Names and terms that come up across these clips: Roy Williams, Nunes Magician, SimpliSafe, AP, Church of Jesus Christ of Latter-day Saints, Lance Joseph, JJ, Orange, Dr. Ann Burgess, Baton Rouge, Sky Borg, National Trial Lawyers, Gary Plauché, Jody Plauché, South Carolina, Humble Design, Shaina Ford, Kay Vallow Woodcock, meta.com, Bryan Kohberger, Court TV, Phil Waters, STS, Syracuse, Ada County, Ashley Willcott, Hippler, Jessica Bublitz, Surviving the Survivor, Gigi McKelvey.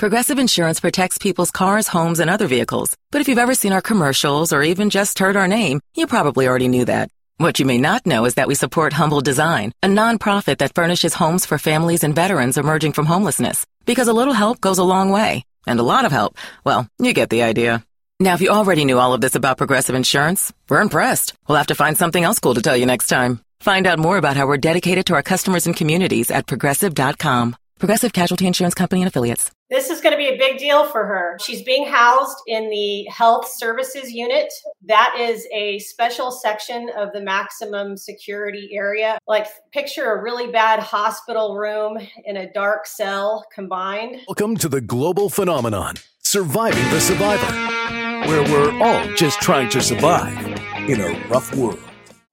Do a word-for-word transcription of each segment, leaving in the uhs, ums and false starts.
Progressive Insurance protects people's cars, homes, and other vehicles. But if you've ever seen our commercials or even just heard our name, you probably already knew that. What you may not know is that we support Humble Design, a nonprofit that furnishes homes for families and veterans emerging from homelessness. Because a little help goes a long way. And a lot of help. Well, you get the idea. Now, if you already knew all of this about Progressive Insurance, we're impressed. We'll have to find something else cool to tell you next time. Find out more about how we're dedicated to our customers and communities at Progressive dot com. Progressive Casualty Insurance Company and Affiliates. This is going to be a big deal for her. She's being housed in the Health Services Unit. That is a special section of the maximum security area. Like, picture a really bad hospital room in a dark cell combined. Welcome to the global phenomenon, Surviving the Survivor, where we're all just trying to survive in a rough world.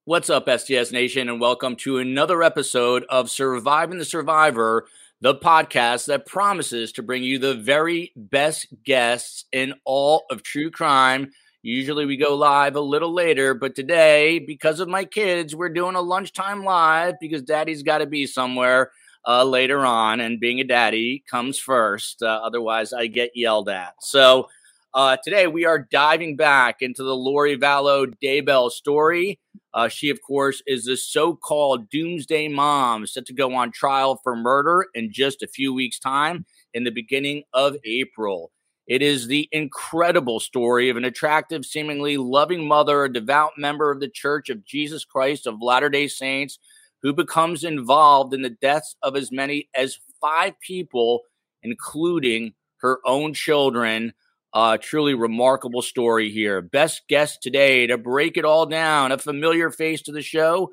What's up, S D S Nation, and welcome to another episode of Surviving the Survivor, the podcast that promises to bring you the very best guests in all of true crime. Usually we go live a little later, but today, because of my kids, we're doing a lunchtime live because daddy's got to be somewhere uh, later on, and being a daddy comes first. Uh, otherwise, I get yelled at. So uh, today we are diving back into the Lori Vallow Daybell story. Uh, she, of course, is the so-called Doomsday Mom, set to go on trial for murder in just a few weeks' time in the beginning of April. It is the incredible story of an attractive, seemingly loving mother, a devout member of the Church of Jesus Christ of Latter-day Saints, who becomes involved in the deaths of as many as five people, including her own children. Uh, truly remarkable story here. Best guest today to break it all down, a familiar face to the show,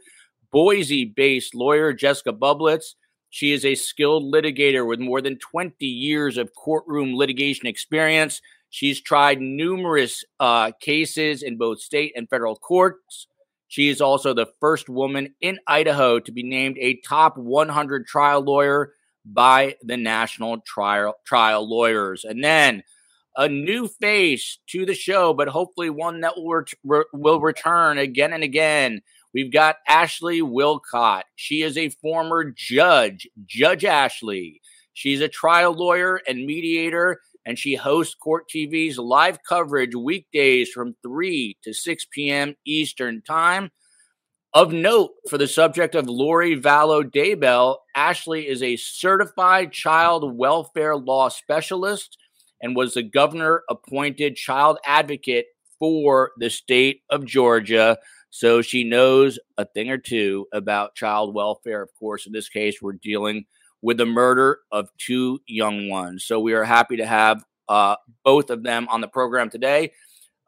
Boise-based lawyer Jessica Bublitz. She is a skilled litigator with more than twenty years of courtroom litigation experience. She's tried numerous uh, cases in both state and federal courts. She is also the first woman in Idaho to be named a top one hundred trial lawyer by the National Trial, Trial Lawyers. And then a new face to the show, but hopefully one that will, ret- will return again and again. We've got Ashley Willcott. She is a former judge, Judge Ashley. She's a trial lawyer and mediator, and she hosts Court T V's live coverage weekdays from three to six p.m. Eastern Time. Of note, for the subject of Lori Vallow Daybell, Ashley is a certified child welfare law specialist and was the governor-appointed child advocate for the state of Georgia. So she knows a thing or two about child welfare. Of course, in this case, we're dealing with the murder of two young ones. So we are happy to have uh, both of them on the program today.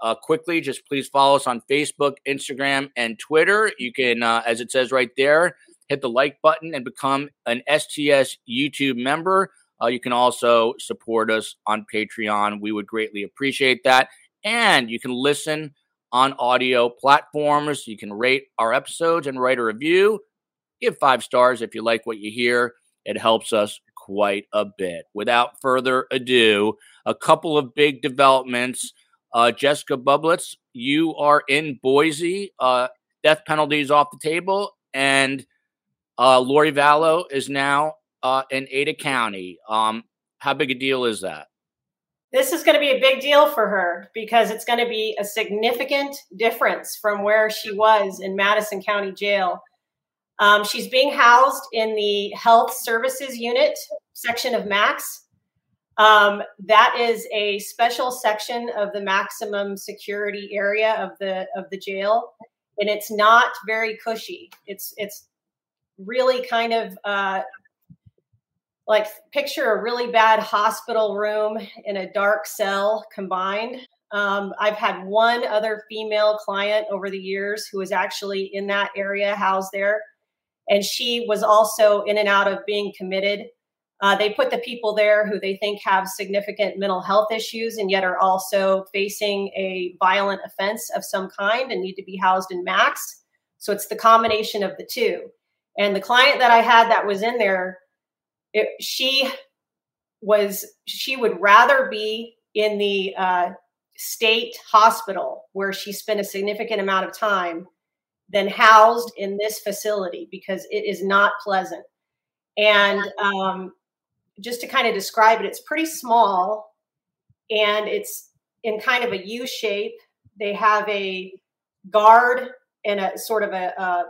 Uh, quickly, just please follow us on Facebook, Instagram, and Twitter. You can, uh, as it says right there, hit the like button and become an S T S YouTube member. Uh, you can also support us on Patreon. We would greatly appreciate that. And you can listen on audio platforms. You can rate our episodes and write a review. Give five stars if you like what you hear. It helps us quite a bit. Without further ado, a couple of big developments. Uh, Jessica Bublitz, you are in Boise. Uh, death penalty is off the table. And uh, Lori Vallow is now Uh, in Ada County. Um, how big a deal is that? This is going to be a big deal for her because it's going to be a significant difference from where she was in Madison County Jail. Um, she's being housed in the Health Services Unit section of MAX. Um, that is a special section of the maximum security area of the of the jail, and it's not very cushy. It's it's really kind of uh, like picture a really bad hospital room in a dark cell combined. Um, I've had one other female client over the years who was actually in that area, housed there. And she was also in and out of being committed. Uh, they put the people there who they think have significant mental health issues and yet are also facing a violent offense of some kind and need to be housed in MAX. So it's the combination of the two. And the client that I had that was in there, It, she was, she would rather be in the uh, state hospital where she spent a significant amount of time than housed in this facility because it is not pleasant. And um, just to kind of describe it, it's pretty small and it's in kind of a U shape. They have a guard and a sort of a, a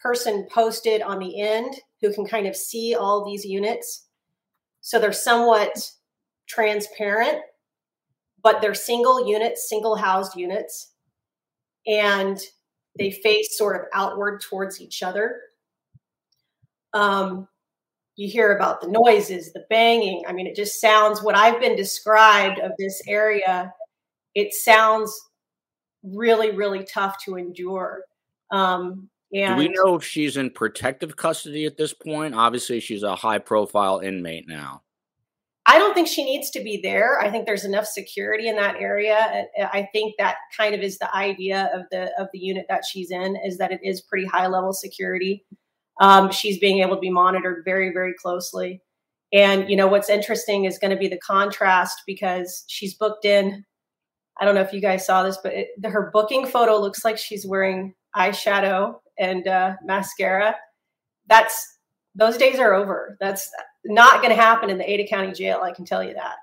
person posted on the end who can kind of see all these units. So they're somewhat transparent, but they're single units, single housed units, and they face sort of outward towards each other. Um, you hear about the noises, the banging. I mean, it just sounds, what I've been described of this area, it sounds really, really tough to endure. Um, and do we know if she's in protective custody at this point? Obviously, she's a high profile inmate now. I don't think she needs to be there. I think there's enough security in that area. I think that kind of is the idea of the of the unit that she's in, is that it is pretty high level security. Um, she's being able to be monitored very, very closely. And, you know, what's interesting is going to be the contrast, because she's booked in. I don't know if you guys saw this, but it, her booking photo looks like she's wearing eyeshadow and uh, mascara. That's those days are over. That's not going to happen in the Ada County jail. I can tell you that.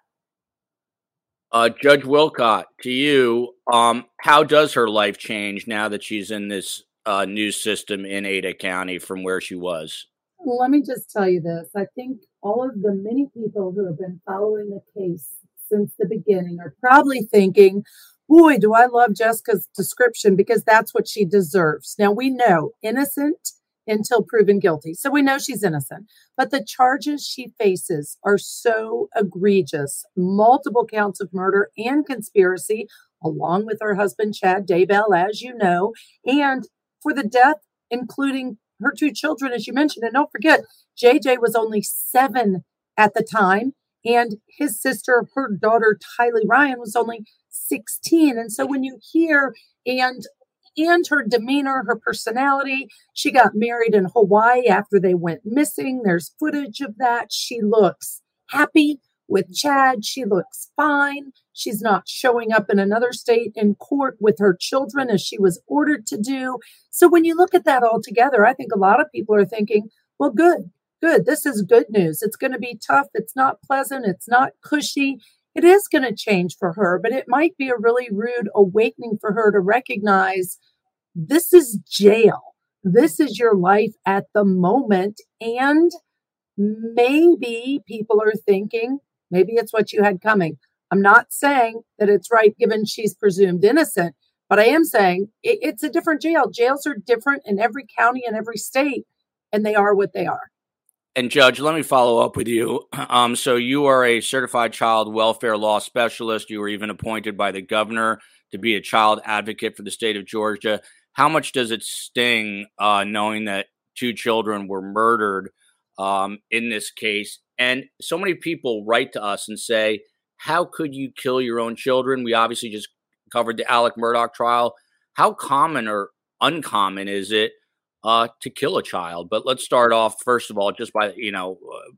Uh, Judge Willcott, to you, um, how does her life change now that she's in this uh, new system in Ada County from where she was? Well, let me just tell you this. I think all of the many people who have been following the case since the beginning are probably thinking, boy, do I love Jessica's description, because that's what she deserves. Now, we know innocent until proven guilty. So we know she's innocent. But the charges she faces are so egregious. Multiple counts of murder and conspiracy, along with her husband, Chad Daybell, as you know, and for the death, including her two children, as you mentioned. And don't forget, J J was only seven at the time, and his sister, her daughter, Tylee Ryan, was only sixteen. And so when you hear and and her demeanor, her personality, she got married in Hawaii after they went missing. There's footage of that. She looks happy with Chad. She looks fine. She's not showing up in another state in court with her children as she was ordered to do. So when you look at that all together, I think a lot of people are thinking, well, good, good. This is good news. It's going to be tough. It's not pleasant. It's not cushy. It is going to change for her, but it might be a really rude awakening for her to recognize this is jail. This is your life at the moment. And maybe people are thinking, maybe it's what you had coming. I'm not saying that it's right, given she's presumed innocent, but I am saying it, it's a different jail. Jails are different in every county and every state, and they are what they are. And Judge, let me follow up with you. Um, so you are a certified child welfare law specialist. You were even appointed by the governor to be a child advocate for the state of Georgia. How much does it sting uh, knowing that two children were murdered um, in this case? And so many people write to us and say, how could you kill your own children? We obviously just covered the Alex Murdaugh trial. How common or uncommon is it Uh, to kill a child? But let's start off, first of all, just by, you know, uh,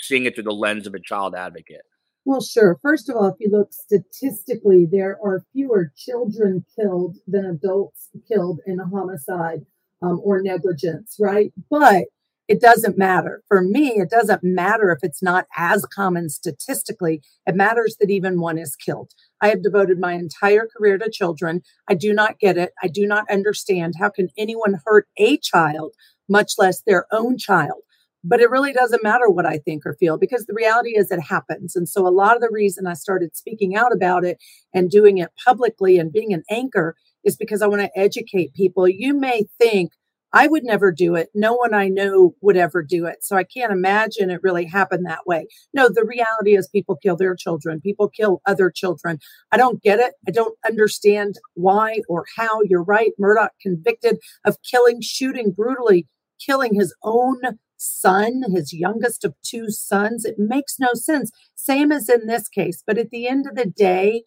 seeing it through the lens of a child advocate. Well, sure. First of all, if you look statistically, there are fewer children killed than adults killed in a homicide um, or negligence, right? But it doesn't matter. For me, it doesn't matter if it's not as common statistically. It matters that even one is killed. I have devoted my entire career to children. I do not get it. I do not understand. How can anyone hurt a child, much less their own child? But it really doesn't matter what I think or feel, because the reality is it happens. And so a lot of the reason I started speaking out about it and doing it publicly and being an anchor is because I want to educate people. You may think, I would never do it. No one I know would ever do it. So I can't imagine it really happened that way. No, the reality is people kill their children. People kill other children. I don't get it. I don't understand why or how. You're right. Murdaugh convicted of killing, shooting brutally, killing his own son, his youngest of two sons. It makes no sense. Same as in this case. But at the end of the day,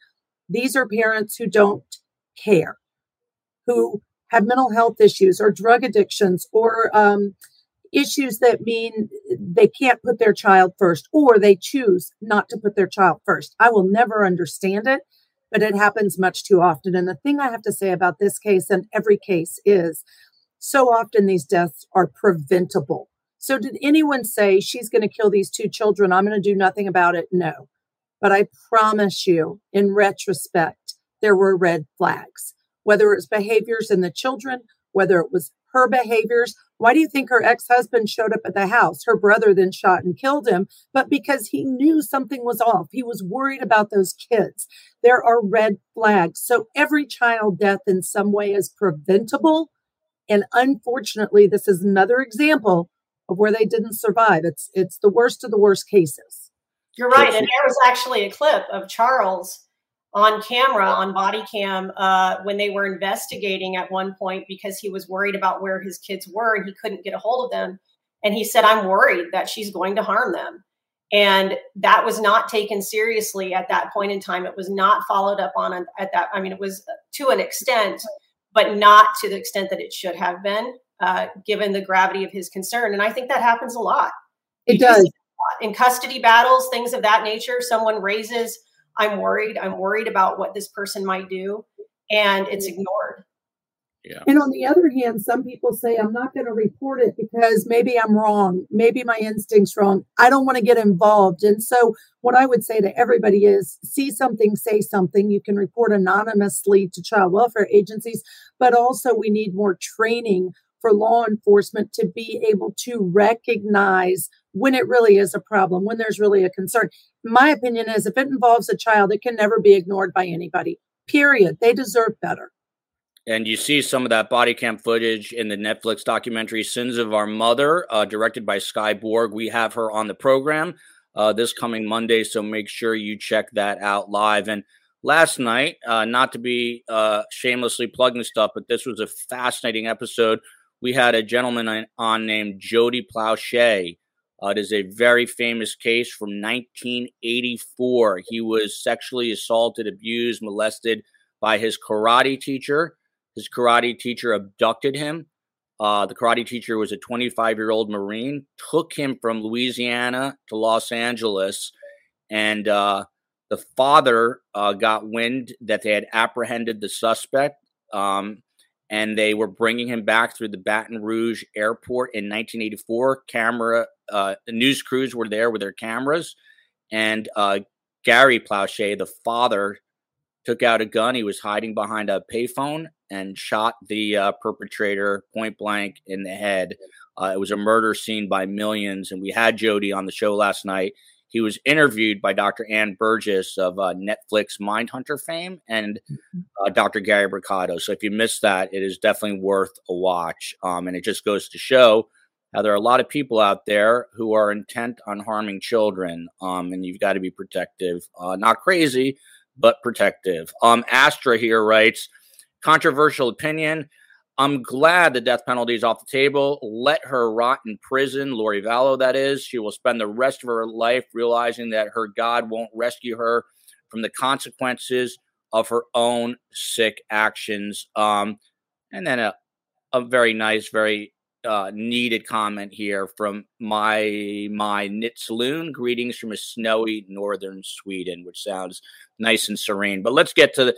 these are parents who don't care, who have mental health issues or drug addictions or um, issues that mean they can't put their child first, or they choose not to put their child first. I will never understand it, but it happens much too often. And the thing I have to say about this case and every case is so often these deaths are preventable. So did anyone say, she's going to kill these two children, I'm going to do nothing about it? No. But I promise you, in retrospect, there were red flags, whether it's behaviors in the children, whether it was her behaviors. Why do you think her ex-husband showed up at the house? Her brother then shot and killed him, but because he knew something was off. He was worried about those kids. There are red flags. So every child death in some way is preventable. And unfortunately, this is another example of where they didn't survive. It's it's the worst of the worst cases. You're right. And there was actually a clip of Charles on camera, on body cam, uh, when they were investigating at one point because he was worried about where his kids were and he couldn't get a hold of them. And he said, I'm worried that she's going to harm them. And that was not taken seriously at that point in time. It was not followed up on at that. I mean, it was to an extent, but not to the extent that it should have been, uh, given the gravity of his concern. And I think that happens a lot. It does. In custody battles, things of that nature, someone raises, I'm worried. I'm worried about what this person might do. And it's ignored. Yeah. And on the other hand, some people say, I'm not going to report it because maybe I'm wrong. Maybe my instinct's wrong. I don't want to get involved. And so what I would say to everybody is, see something, say something. You can report anonymously to child welfare agencies, but also we need more training for law enforcement to be able to recognize when it really is a problem, when there's really a concern. My opinion is, if it involves a child, it can never be ignored by anybody, period. They deserve better. And you see some of that body cam footage in the Netflix documentary, Sins of Our Mother, uh, directed by Sky Borg. We have her on the program uh, this coming Monday, so make sure you check that out live. And last night, uh, not to be uh, shamelessly plugging stuff, but this was a fascinating episode. We had a gentleman on named Jody Plauché. Uh, it is a very famous case from nineteen eighty-four. He was sexually assaulted, abused, molested by his karate teacher. His karate teacher abducted him. Uh, the karate teacher was a twenty-five-year-old Marine, took him from Louisiana to Los Angeles, and uh, the father uh, got wind that they had apprehended the suspect, um, and they were bringing him back through the Baton Rouge airport in nineteen eighty-four. Camera uh, news crews were there with their cameras, and uh, Gary Plauché, the father, took out a gun. He was hiding behind a payphone and shot the uh, perpetrator point blank in the head. Uh, it was a murder seen by millions. And we had Jody on the show last night. He was interviewed by Doctor Ann Burgess of uh, Netflix Mindhunter fame and uh, Doctor Gary Bricado. So if you missed that, it is definitely worth a watch. Um, and it just goes to show how there are a lot of people out there who are intent on harming children. Um, and you've got to be protective, uh, not crazy, but protective. Um, Astra here writes, controversial opinion. I'm glad the death penalty is off the table. Let her rot in prison, Lori Vallow, that is. She will spend the rest of her life realizing that her God won't rescue her from the consequences of her own sick actions. Um, and then a, a very nice, very uh, needed comment here from my my knit saloon. Greetings from a snowy northern Sweden, which sounds nice and serene. But let's get to the,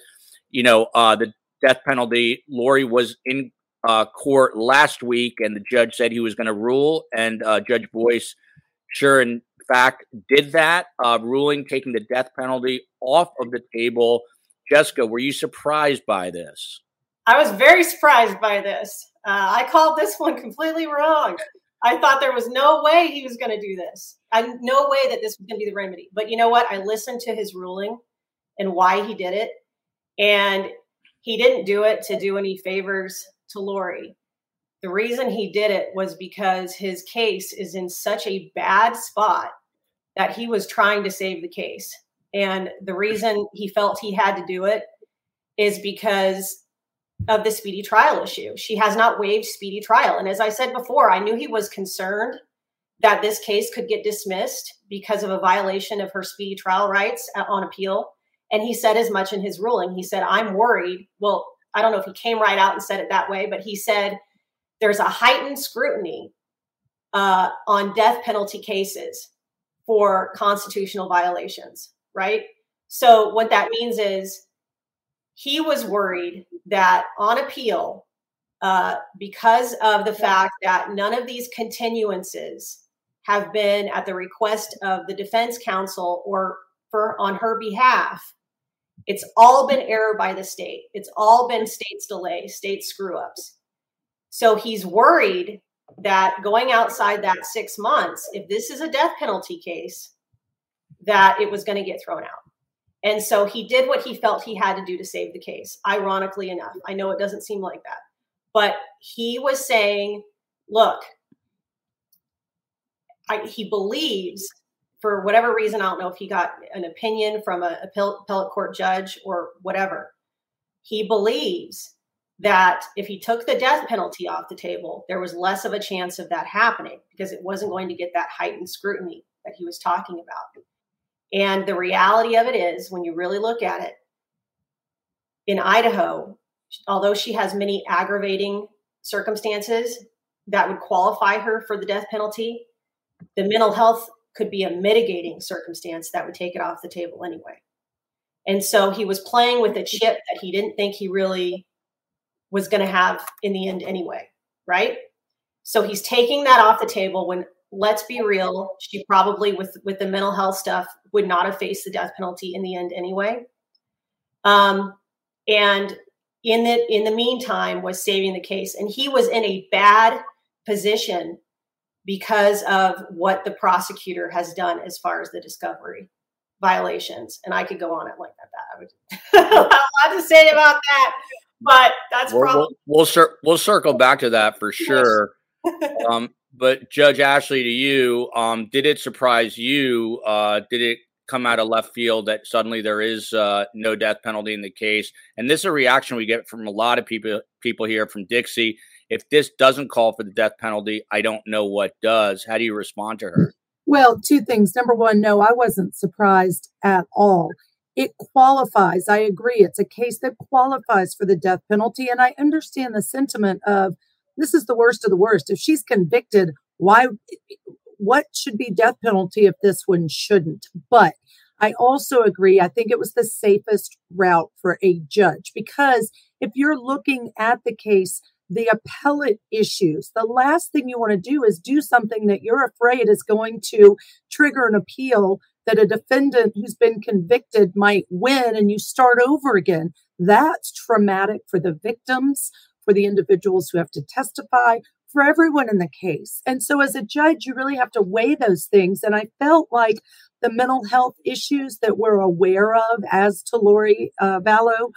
you know, uh, the death penalty. Lori was in uh, court last week, and the judge said he was going to rule. And uh, Judge Boyce, sure in fact, did that uh, ruling, taking the death penalty off of the table. Jessica, were you surprised by this? I was very surprised by this. Uh, I called this one completely wrong. I thought there was no way he was going to do this. I no way that this was going to be the remedy. But you know what? I listened to his ruling and why he did it, and he didn't do it to do any favors to Lori. The reason he did it was because his case is in such a bad spot that he was trying to save the case. And the reason he felt he had to do it is because of the speedy trial issue. She has not waived speedy trial. And as I said before, I knew he was concerned that this case could get dismissed because of a violation of her speedy trial rights on appeal. And he said as much in his ruling. He said, I'm worried. Well, I don't know if he came right out and said it that way, but he said there's a heightened scrutiny uh, on death penalty cases for constitutional violations, right? So what that means is he was worried that on appeal, uh, because of the fact that none of these continuances have been at the request of the defense counsel or for on her behalf. It's all been error by the state. It's all been state's delay, state screw-ups. So he's worried that going outside that six months, if this is a death penalty case, that it was going to get thrown out. And so he did what he felt he had to do to save the case, ironically enough. I know it doesn't seem like that. But he was saying, look, I, he believes, for whatever reason, I don't know if he got an opinion from an appellate court judge or whatever, he believes that if he took the death penalty off the table, there was less of a chance of that happening because it wasn't going to get that heightened scrutiny that he was talking about. And the reality of it is, when you really look at it, in Idaho, although she has many aggravating circumstances that would qualify her for the death penalty, the mental health could be a mitigating circumstance that would take it off the table anyway. And so he was playing with a chip that he didn't think he really was going to have in the end anyway, right? So he's taking that off the table when, let's be real, she probably, with, with the mental health stuff, would not have faced the death penalty in the end anyway. Um, and in the, in the meantime was saving the case. And he was in a bad position because of what the prosecutor has done as far as the discovery violations. And I could go on at length like that. I would have a lot to say about that, but that's we'll, probably. We'll, we'll, cir- we'll circle back to that for sure. Um, But Judge Ashley, to you, um, did it surprise you? Uh, did it come out of left field that suddenly there is uh, no death penalty in the case? And this is a reaction we get from a lot of people people here from Dixie. If this doesn't call for the death penalty, I don't know what does. How do you respond to her? Well, two things. Number one, no, I wasn't surprised at all. It qualifies. I agree. It's a case that qualifies for the death penalty. And I understand the sentiment of, this is the worst of the worst. If she's convicted, why, what should be death penalty if this one shouldn't? But I also agree. I think it was the safest route for a judge, because if you're looking at the case, the appellate issues, the last thing you want to do is do something that you're afraid is going to trigger an appeal that a defendant who's been convicted might win and you start over again. That's traumatic for the victims, for the individuals who have to testify, for everyone in the case. And so as a judge, you really have to weigh those things. And I felt like the mental health issues that we're aware of as to Lori uh, Vallow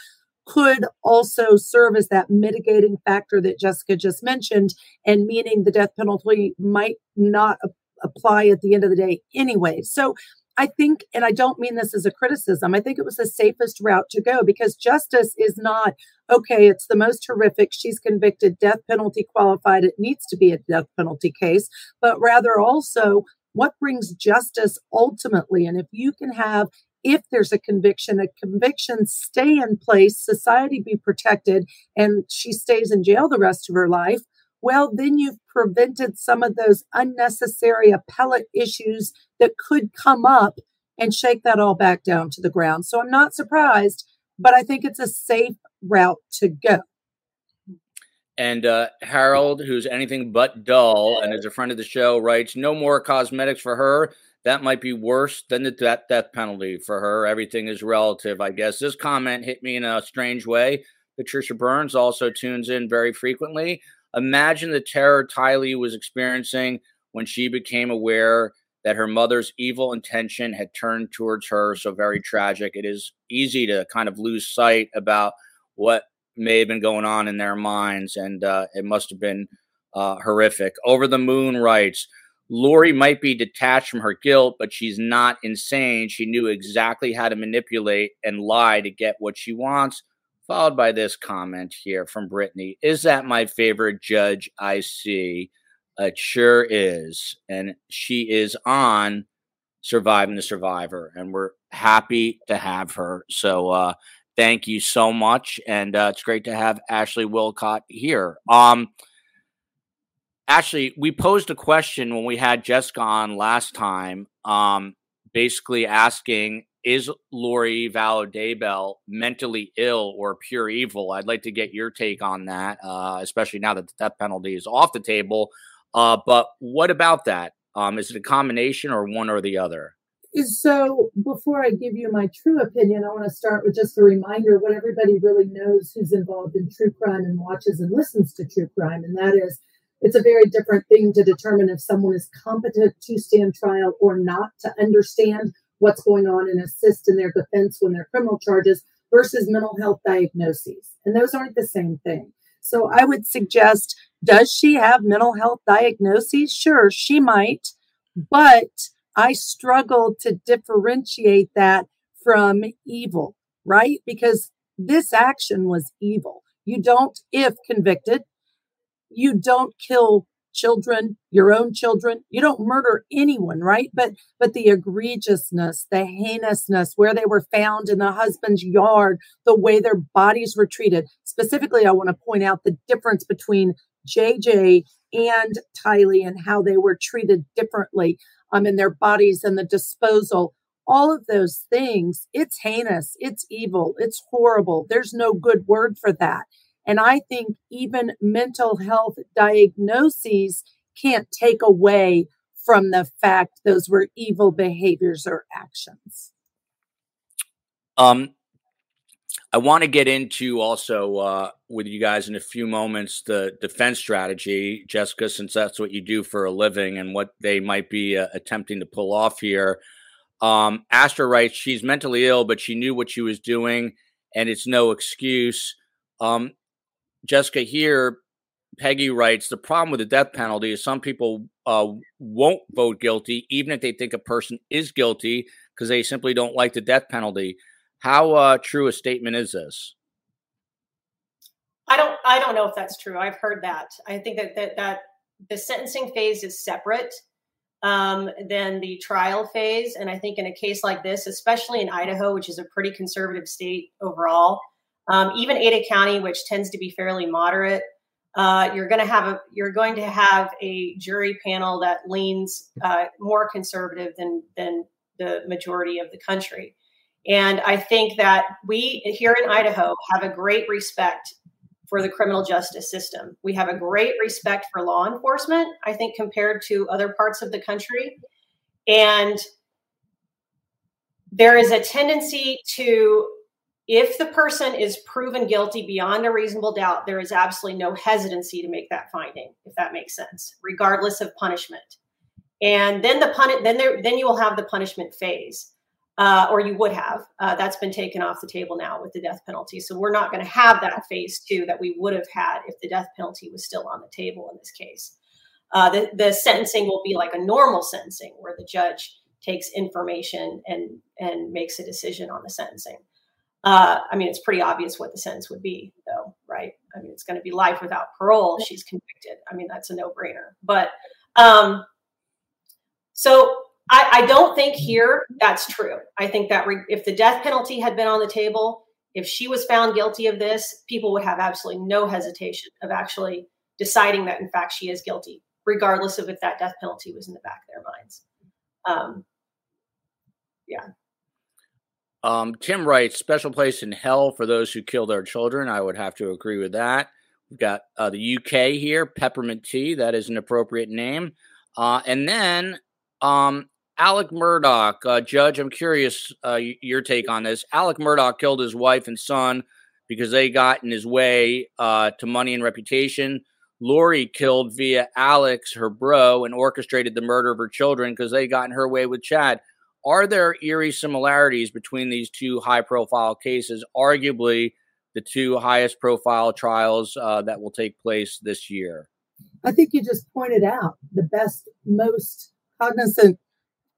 could also serve as that mitigating factor that Jessica just mentioned, and meaning the death penalty might not a- apply at the end of the day anyway. So I think, and I don't mean this as a criticism, I think it was the safest route to go, because justice is not, okay, it's the most horrific, she's convicted, death penalty qualified, it needs to be a death penalty case, but rather also what brings justice ultimately. And if you can have, if there's a conviction, a conviction stay in place, society be protected, and she stays in jail the rest of her life, well, then you've prevented some of those unnecessary appellate issues that could come up and shake that all back down to the ground. So I'm not surprised, but I think it's a safe route to go. And uh, Harold, who's anything but dull and is a friend of the show, writes, no more cosmetics for her. That might be worse than the death, death penalty for her. Everything is relative, I guess. This comment hit me in a strange way. Patricia Burns also tunes in very frequently. Imagine the terror Tylee was experiencing when she became aware that her mother's evil intention had turned towards her. So very tragic. It is easy to kind of lose sight about what may have been going on in their minds. And uh, it must have been uh, horrific. Over the Moon writes, Lori might be detached from her guilt, but she's not insane. She knew exactly how to manipulate and lie to get what she wants. Followed by this comment here from Brittany. Is that my favorite judge I see? It sure is. And she is on Surviving the Survivor, and we're happy to have her. So uh, thank you so much. And uh, it's great to have Ashley Willcott here. Um, Ashley, we posed a question when we had Jessica on last time, um, basically asking is Lori Vallow Daybell mentally ill or pure evil? I'd like to get your take on that, uh, especially now that the death penalty is off the table. Uh, but what about that? Um, is it a combination or one or the other? So before I give you my true opinion, I want to start with just a reminder of what everybody really knows who's involved in true crime and watches and listens to true crime. And that is, it's a very different thing to determine if someone is competent to stand trial or not, to understand what's going on and assist in their defense when they're criminal charges versus mental health diagnoses. And those aren't the same thing. So I would suggest, does she have mental health diagnoses? Sure, she might, but I struggle to differentiate that from evil, right? Because this action was evil. You don't, if convicted, you don't kill children, your own children. You don't murder anyone, right? But but the egregiousness, the heinousness, where they were found in the husband's yard, the way their bodies were treated. Specifically, I want to point out the difference between J J and Tylee and how they were treated differently um, in their bodies and the disposal. All of those things, it's heinous, it's evil, it's horrible. There's no good word for that. And I think even mental health diagnoses can't take away from the fact those were evil behaviors or actions. Um, I want to get into also uh, with you guys in a few moments, the defense strategy, Jessica, since that's what you do for a living and what they might be uh, attempting to pull off here. Um, Astra writes, she's mentally ill, but she knew what she was doing and it's no excuse. Um, Jessica here, Peggy writes, the problem with the death penalty is some people uh, won't vote guilty, even if they think a person is guilty, because they simply don't like the death penalty. How uh, true a statement is this? I don't I don't know if that's true. I've heard that. I think that that, that the sentencing phase is separate um, than the trial phase. And I think in a case like this, especially in Idaho, which is a pretty conservative state overall, Um, even Ada County, which tends to be fairly moderate, uh, you're going to have a you're going to have a jury panel that leans uh, more conservative than than the majority of the country. And I think that we here in Idaho have a great respect for the criminal justice system. We have a great respect for law enforcement, I think, compared to other parts of the country. And there is a tendency to, if the person is proven guilty beyond a reasonable doubt, there is absolutely no hesitancy to make that finding, if that makes sense, regardless of punishment. And then the pun- then there, then you will have the punishment phase, uh, or you would have. Uh, that's been taken off the table now with the death penalty. So we're not going to have that phase two that we would have had if the death penalty was still on the table in this case. Uh, the, the sentencing will be like a normal sentencing where the judge takes information and, and makes a decision on the sentencing. Uh, I mean, it's pretty obvious what the sentence would be, though, right? I mean, it's going to be life without parole if she's convicted. I mean, that's a no-brainer. But um, so I, I don't think here that's true. I think that re- if the death penalty had been on the table, if she was found guilty of this, people would have absolutely no hesitation of actually deciding that, in fact, she is guilty, regardless of if that death penalty was in the back of their minds. Um, yeah. Um, Tim writes, special place in hell for those who killed our children. I would have to agree with that. We've got uh, the U K here, Peppermint Tea. That is an appropriate name. Uh, and then um, Alex Murdaugh, uh, Judge, I'm curious uh, your take on this. Alex Murdaugh killed his wife and son because they got in his way uh, to money and reputation. Lori killed via Alex, her bro, and orchestrated the murder of her children because they got in her way with Chad. Are there eerie similarities between these two high-profile cases, arguably the two highest-profile trials uh, that will take place this year? I think you just pointed out the best, most cognizant,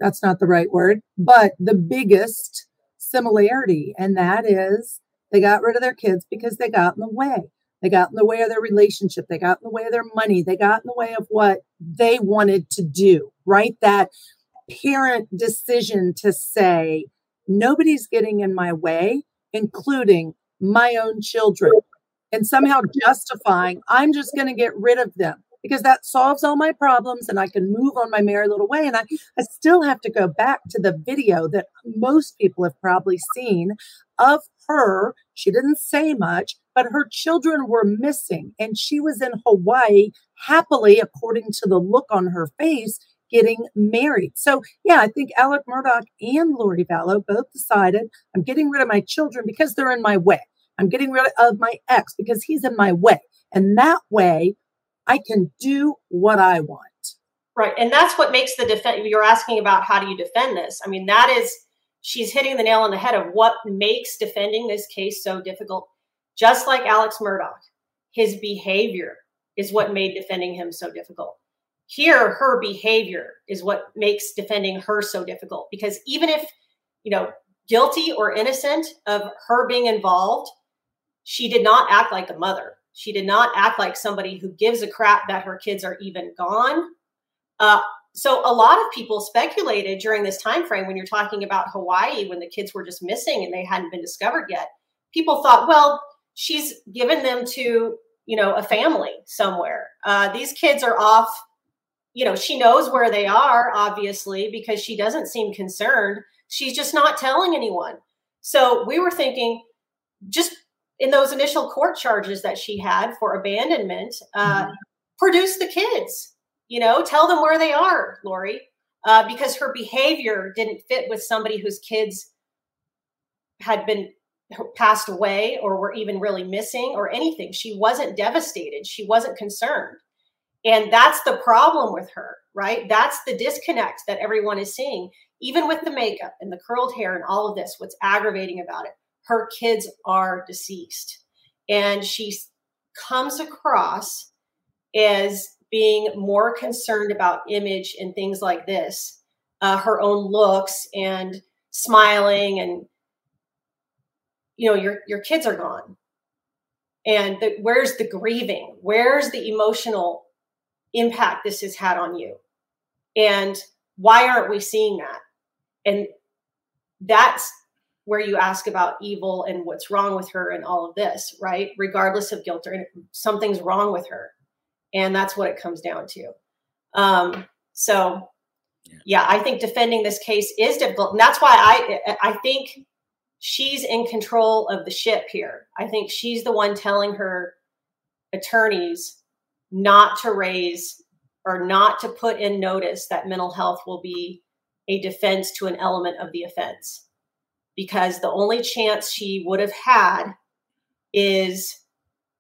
that's not the right word, but the biggest similarity, and that is they got rid of their kids because they got in the way. They got in the way of their relationship. They got in the way of their money. They got in the way of what they wanted to do, right? That parent decision to say, nobody's getting in my way, including my own children, and somehow justifying, I'm just going to get rid of them. because that solves all my problems and I can move on my merry little way. And I, I still have to go back to the video that most people have probably seen of her. She didn't say much, but her children were missing. And she was in Hawaii happily, according to the look on her face, getting married. So yeah, I think Alex Murdaugh and Lori Vallow both decided, I'm getting rid of my children because they're in my way. I'm getting rid of my ex because he's in my way. And that way I can do what I want. Right. And that's what makes the defense. You're asking about how do you defend this? I mean, that is, she's hitting the nail on the head of what makes defending this case so difficult. Just like Alex Murdaugh, his behavior is what made defending him so difficult. Here, her behavior is what makes defending her so difficult, because even if, you know, guilty or innocent of her being involved, she did not act like a mother. She did not act like somebody who gives a crap that her kids are even gone. Uh, so a lot of people speculated during this time frame when you're talking about Hawaii, when the kids were just missing and they hadn't been discovered yet. People thought, well, she's given them to, you know, a family somewhere. Uh, these kids are off. You know, she knows where they are, obviously, because she doesn't seem concerned. She's just not telling anyone. So we were thinking, just in those initial court charges that she had for abandonment, uh, mm-hmm. produce the kids, you know, tell them where they are, Lori, uh, because her behavior didn't fit with somebody whose kids had been passed away or were even really missing or anything. She wasn't devastated. She wasn't concerned. And that's the problem with her, right? That's the disconnect that everyone is seeing, even with the makeup and the curled hair and all of this. What's aggravating about it? Her kids are deceased, and she comes across as being more concerned about image and things like this, uh, her own looks and smiling, and you know, your your kids are gone, and the, where's the grieving? Where's the emotional impact this has had on you? And why aren't we seeing that? And that's where you ask about evil and what's wrong with her and all of this, right? Regardless of guilt, or something's wrong with her. And that's what it comes down to. Um, so yeah. yeah, I think defending this case is difficult. And that's why I, I think she's in control of the ship here. I think she's the one telling her attorneys not to raise or not to put in notice that mental health will be a defense to an element of the offense, because the only chance she would have had is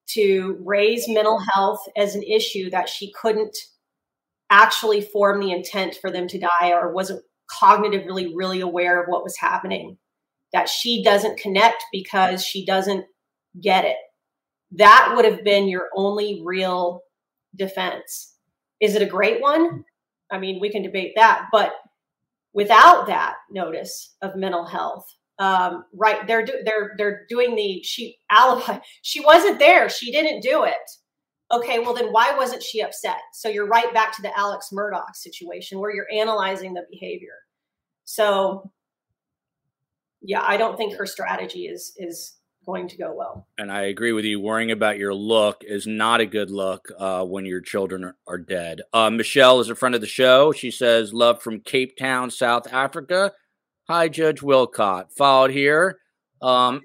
to raise mental health as an issue that she couldn't actually form the intent for them to die, or wasn't cognitively really aware of what was happening, that she doesn't connect because she doesn't get it. That would have been your only real defense. Is it a great one? I mean, we can debate that, but without that notice of mental health, um, right? They're do, they're they're doing the she alibi. She wasn't there. She didn't do it. Okay, well then why wasn't she upset? So you're right back to the Alex Murdaugh situation where you're analyzing the behavior. So yeah, I don't think her strategy is is. going to go well. And I agree with you. Worrying about your look is not a good look uh, when your children are, are dead. Uh, Michelle is a friend of the show. She says, love from Cape Town, South Africa. Hi, Judge Willcott. Followed here um,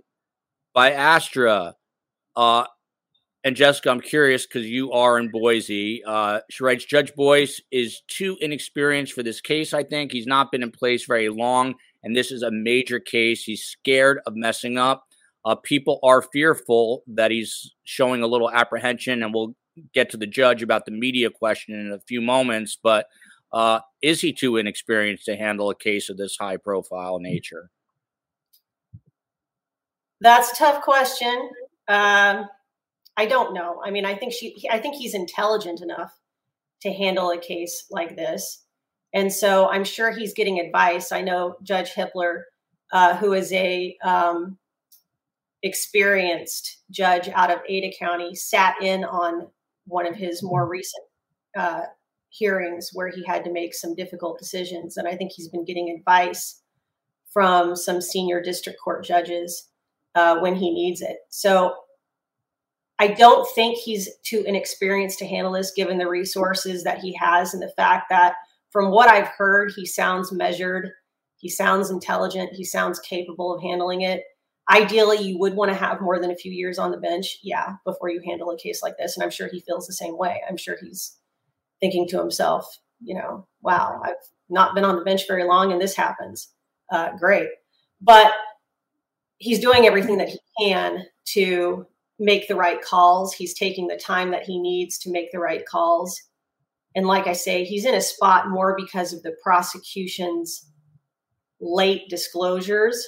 by Astra. Uh, and Jessica, I'm curious because you are in Boise. Uh, she writes, Judge Boyce is too inexperienced for this case, I think. He's not been in place very long, and this is a major case. He's scared of messing up. Uh, people are fearful that he's showing a little apprehension, and we'll get to the judge about the media question in a few moments. But uh, is he too inexperienced to handle a case of this high profile nature? That's a tough question. Um, I don't know. I mean, I think she, I think he's intelligent enough to handle a case like this. And so I'm sure he's getting advice. I know Judge Hippler, uh, who is a, um, experienced judge out of Ada County, sat in on one of his more recent uh, hearings where he had to make some difficult decisions. And I think he's been getting advice from some senior district court judges uh, when he needs it. So I don't think he's too inexperienced to handle this, given the resources that he has and the fact that, from what I've heard, he sounds measured, he sounds intelligent, he sounds capable of handling it. Ideally, you would want to have more than a few years on the bench, yeah, before you handle a case like this. And I'm sure he feels the same way. I'm sure he's thinking to himself, you know, wow, I've not been on the bench very long and this happens. Uh, great. But he's doing everything that he can to make the right calls. He's taking the time that he needs to make the right calls. And like I say, he's in a spot more because of the prosecution's late disclosures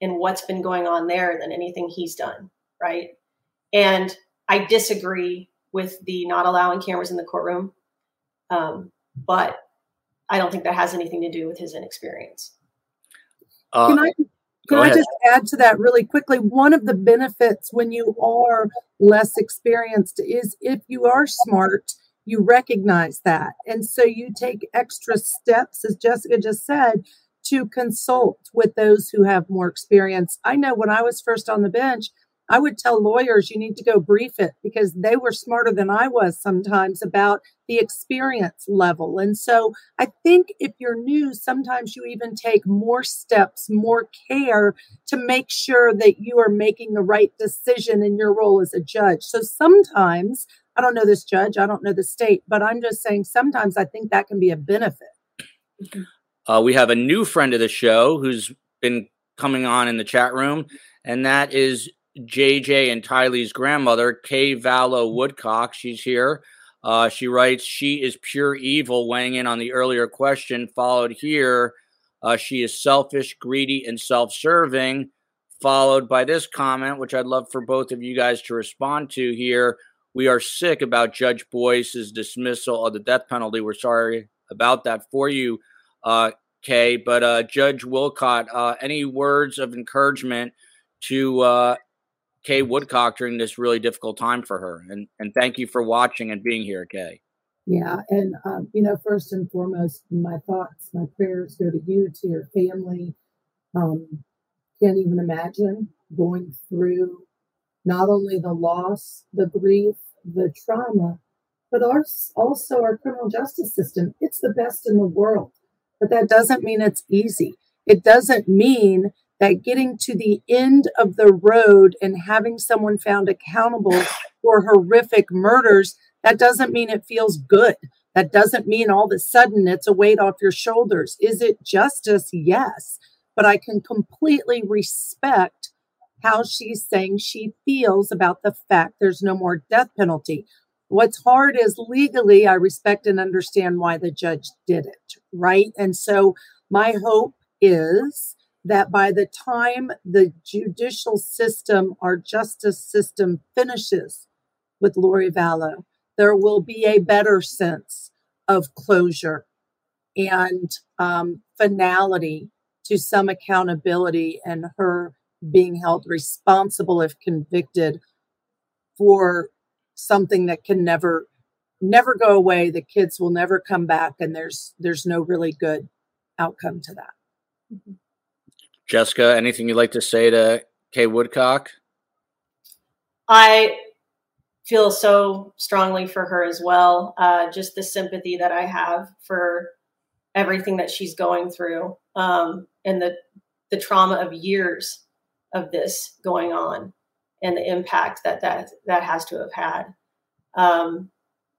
and what's been going on there than anything he's done, right? And I disagree with the not allowing cameras in the courtroom, um, but I don't think that has anything to do with his inexperience. Uh, can I, can I just add to that really quickly? One of the benefits when you are less experienced is if you are smart, you recognize that. And so you take extra steps, as Jessica just said, to consult with those who have more experience. I know when I was first on the bench, I would tell lawyers, you need to go brief it, because they were smarter than I was sometimes about the experience level. And so I think if you're new, sometimes you even take more steps, more care to make sure that you are making the right decision in your role as a judge. So sometimes, I don't know this judge, I don't know the state, but I'm just saying sometimes I think that can be a benefit. Uh, we have a new friend of the show who's been coming on in the chat room, and that is J J and Tylee's grandmother, Kay Vallow Woodcock. She's here. Uh, she writes, she is pure evil, weighing in on the earlier question followed here. Uh, she is selfish, greedy, and self-serving, followed by this comment, which I'd love for both of you guys to respond to here. We are sick about Judge Boyce's dismissal of the death penalty. We're sorry about that for you, uh, Kay. But uh, Judge Willcott, uh, any words of encouragement to uh, Kay Woodcock during this really difficult time for her? And and thank you for watching and being here, Kay. Yeah. And, um, you know, first and foremost, my thoughts, my prayers go to you, to your family. Um, can't even imagine going through not only the loss, the grief, the trauma, but our, also our criminal justice system. It's the best in the world. But that doesn't mean it's easy. It doesn't mean that getting to the end of the road and having someone found accountable for horrific murders, that doesn't mean it feels good. That doesn't mean all of a sudden it's a weight off your shoulders. Is it justice? Yes. But I can completely respect how she's saying she feels about the fact there's no more death penalty. What's hard is legally, I respect and understand why the judge did it, right? And so my hope is that by the time the judicial system, our justice system finishes with Lori Vallow, there will be a better sense of closure and um, finality to some accountability and her being held responsible if convicted for something that can never, never go away. The kids will never come back, and there's there's no really good outcome to that. Mm-hmm. Jessica, anything you'd like to say to Kay Woodcock? I feel so strongly for her as well. Uh, just the sympathy that I have for everything that she's going through, um, and the the trauma of years of this going on and the impact that that, that has to have had. Um,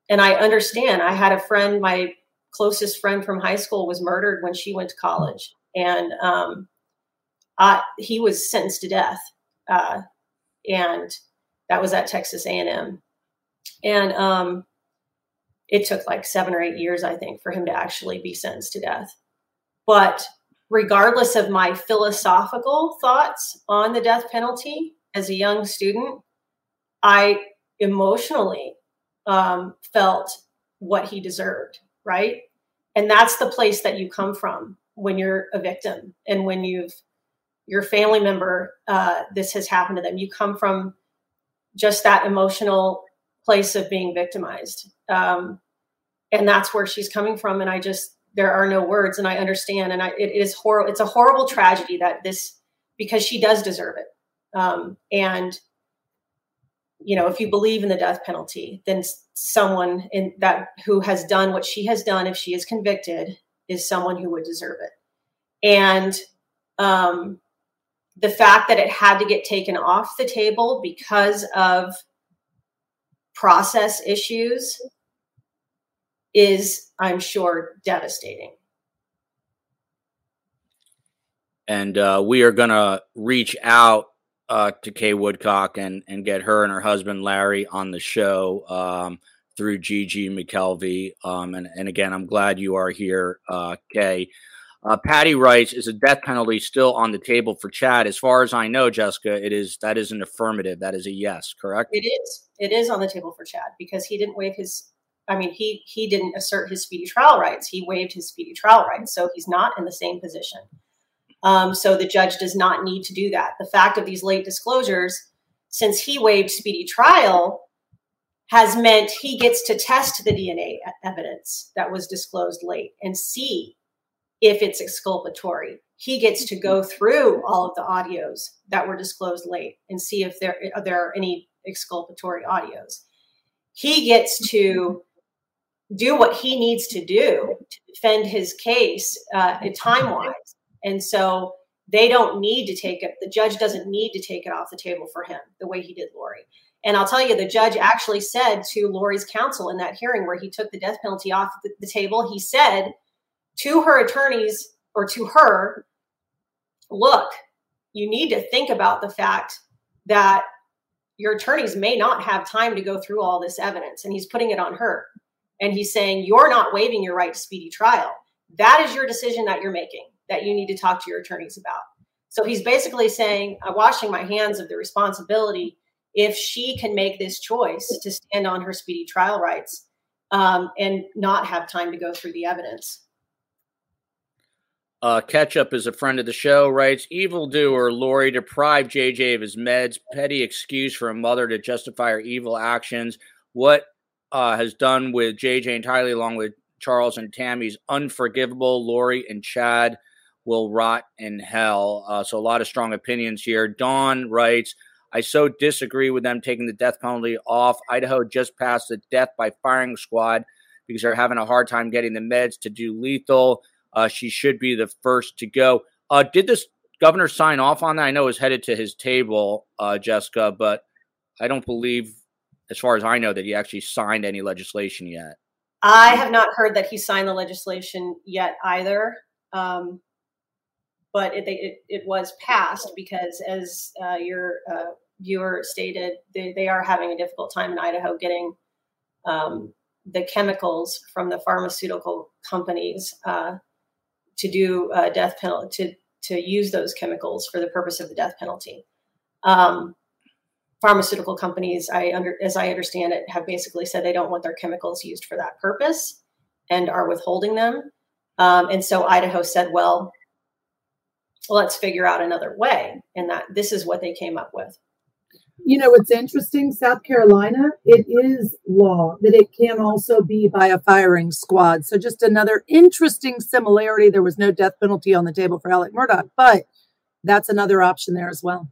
and I understand. I had a friend, my closest friend from high school, was murdered when she went to college, and um, I, he was sentenced to death. Uh, and that was at Texas A and M. And um, it took like seven or eight years, I think, for him to actually be sentenced to death. But regardless of my philosophical thoughts on the death penalty as a young student, I emotionally um, felt what he deserved, right? And that's the place that you come from when you're a victim and when you've, your family member, uh, this has happened to them. You come from just that emotional place of being victimized. Um, and that's where she's coming from. And I just, there are no words, and I understand. And I, it is horrible. It's a horrible tragedy that this, because she does deserve it. Um, and you know, if you believe in the death penalty, then someone in that who has done what she has done, if she is convicted, is someone who would deserve it. And um, the fact that it had to get taken off the table because of process issues is, I'm sure, devastating. And uh, we are going to reach out uh, to Kay Woodcock and, and get her and her husband, Larry, on the show um, through Gigi McKelvey. Um, and, and again, I'm glad you are here, uh, Kay. Uh, Patty writes, is the death penalty still on the table for Chad? As far as I know, Jessica, it is. That is an affirmative. That is a yes, correct? It is. It is on the table for Chad because he didn't waive his, I mean, he he didn't assert his speedy trial rights. He waived his speedy trial rights. So he's not in the same position. Um, so the judge does not need to do that. The fact of these late disclosures, since he waived speedy trial, has meant he gets to test the D N A evidence that was disclosed late and see if it's exculpatory. He gets to go through all of the audios that were disclosed late and see if there, if there are any exculpatory audios. He gets to do what he needs to do to defend his case uh, time-wise. And so they don't need to take it. The judge doesn't need to take it off the table for him the way he did Lori. And I'll tell you, the judge actually said to Lori's counsel in that hearing where he took the death penalty off the, the table, he said to her attorneys or to her, look, you need to think about the fact that your attorneys may not have time to go through all this evidence. And he's putting it on her. And he's saying, you're not waiving your right to speedy trial. That is your decision that you're making, that you need to talk to your attorneys about. So he's basically saying, I'm washing my hands of the responsibility if she can make this choice to stand on her speedy trial rights um, and not have time to go through the evidence. Uh, Ketchup is a friend of the show, writes, evildoer Lori deprived J J of his meds, petty excuse for a mother to justify her evil actions. What uh, has done with J J entirely along with Charles and Tammy's unforgivable. Lori and Chad will rot in hell. Uh, so a lot of strong opinions here. Dawn writes, I so disagree with them taking the death penalty off. Idaho just passed the death by firing squad because they're having a hard time getting the meds to do lethal. Uh, she should be the first to go. Uh, did this governor sign off on that? I know it was headed to his table, uh, Jessica, but I don't believe, as far as I know, that he actually signed any legislation yet. I have not heard that he signed the legislation yet either. Um, but it, it it was passed because, as uh, your uh, viewer stated, they, they are having a difficult time in Idaho getting um, the chemicals from the pharmaceutical companies uh, to do uh, death penalty, to, to use those chemicals for the purpose of the death penalty. Um, Pharmaceutical companies, I under, as I understand it, have basically said they don't want their chemicals used for that purpose and are withholding them. Um, and so Idaho said, well, let's figure out another way. And that this is what they came up with. You know, it's interesting, South Carolina, it is law that it can also be by a firing squad. So just another interesting similarity. There was no death penalty on the table for Alex Murdaugh, but that's another option there as well.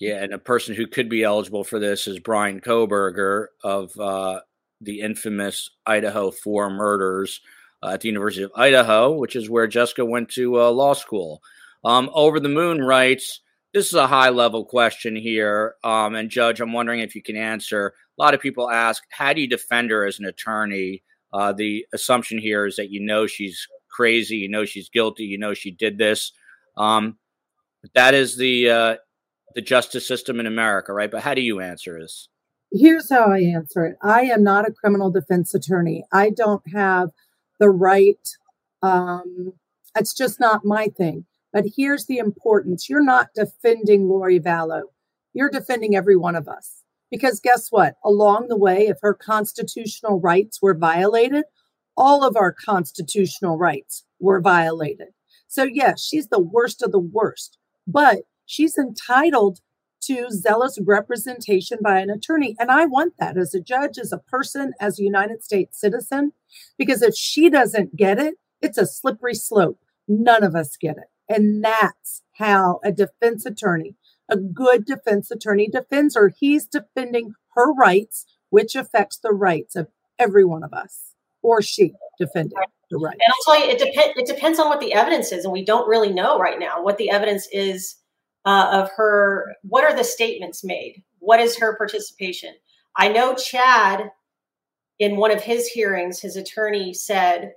Yeah, and a person who could be eligible for this is Bryan Kohberger of uh, the infamous Idaho four murders uh, at the University of Idaho, which is where Jessica went to uh, law school. Um, Over the Moon writes, this is a high-level question here, um, and Judge, I'm wondering if you can answer. A lot of people ask, how do you defend her as an attorney? Uh, the assumption here is that you know she's crazy, you know she's guilty, you know she did this. Um, that is the... Uh, the justice system in America, right? But how do you answer this? Here's how I answer it. I am not a criminal defense attorney. I don't have the right. Um, it's just not my thing. But here's the importance. You're not defending Lori Vallow. You're defending every one of us. Because guess what? Along the way, if her constitutional rights were violated, all of our constitutional rights were violated. So yes, she's the worst of the worst. But she's entitled to zealous representation by an attorney. And I want that as a judge, as a person, as a United States citizen, because if she doesn't get it, it's a slippery slope. None of us get it. And that's how a defense attorney, a good defense attorney defends her. He's defending her rights, which affects the rights of every one of us, or she defended the rights. And I'll tell you, it, dep- it depends on what the evidence is. And we don't really know right now what the evidence is uh, of her. What are the statements made? What is her participation? I know Chad, in one of his hearings, his attorney said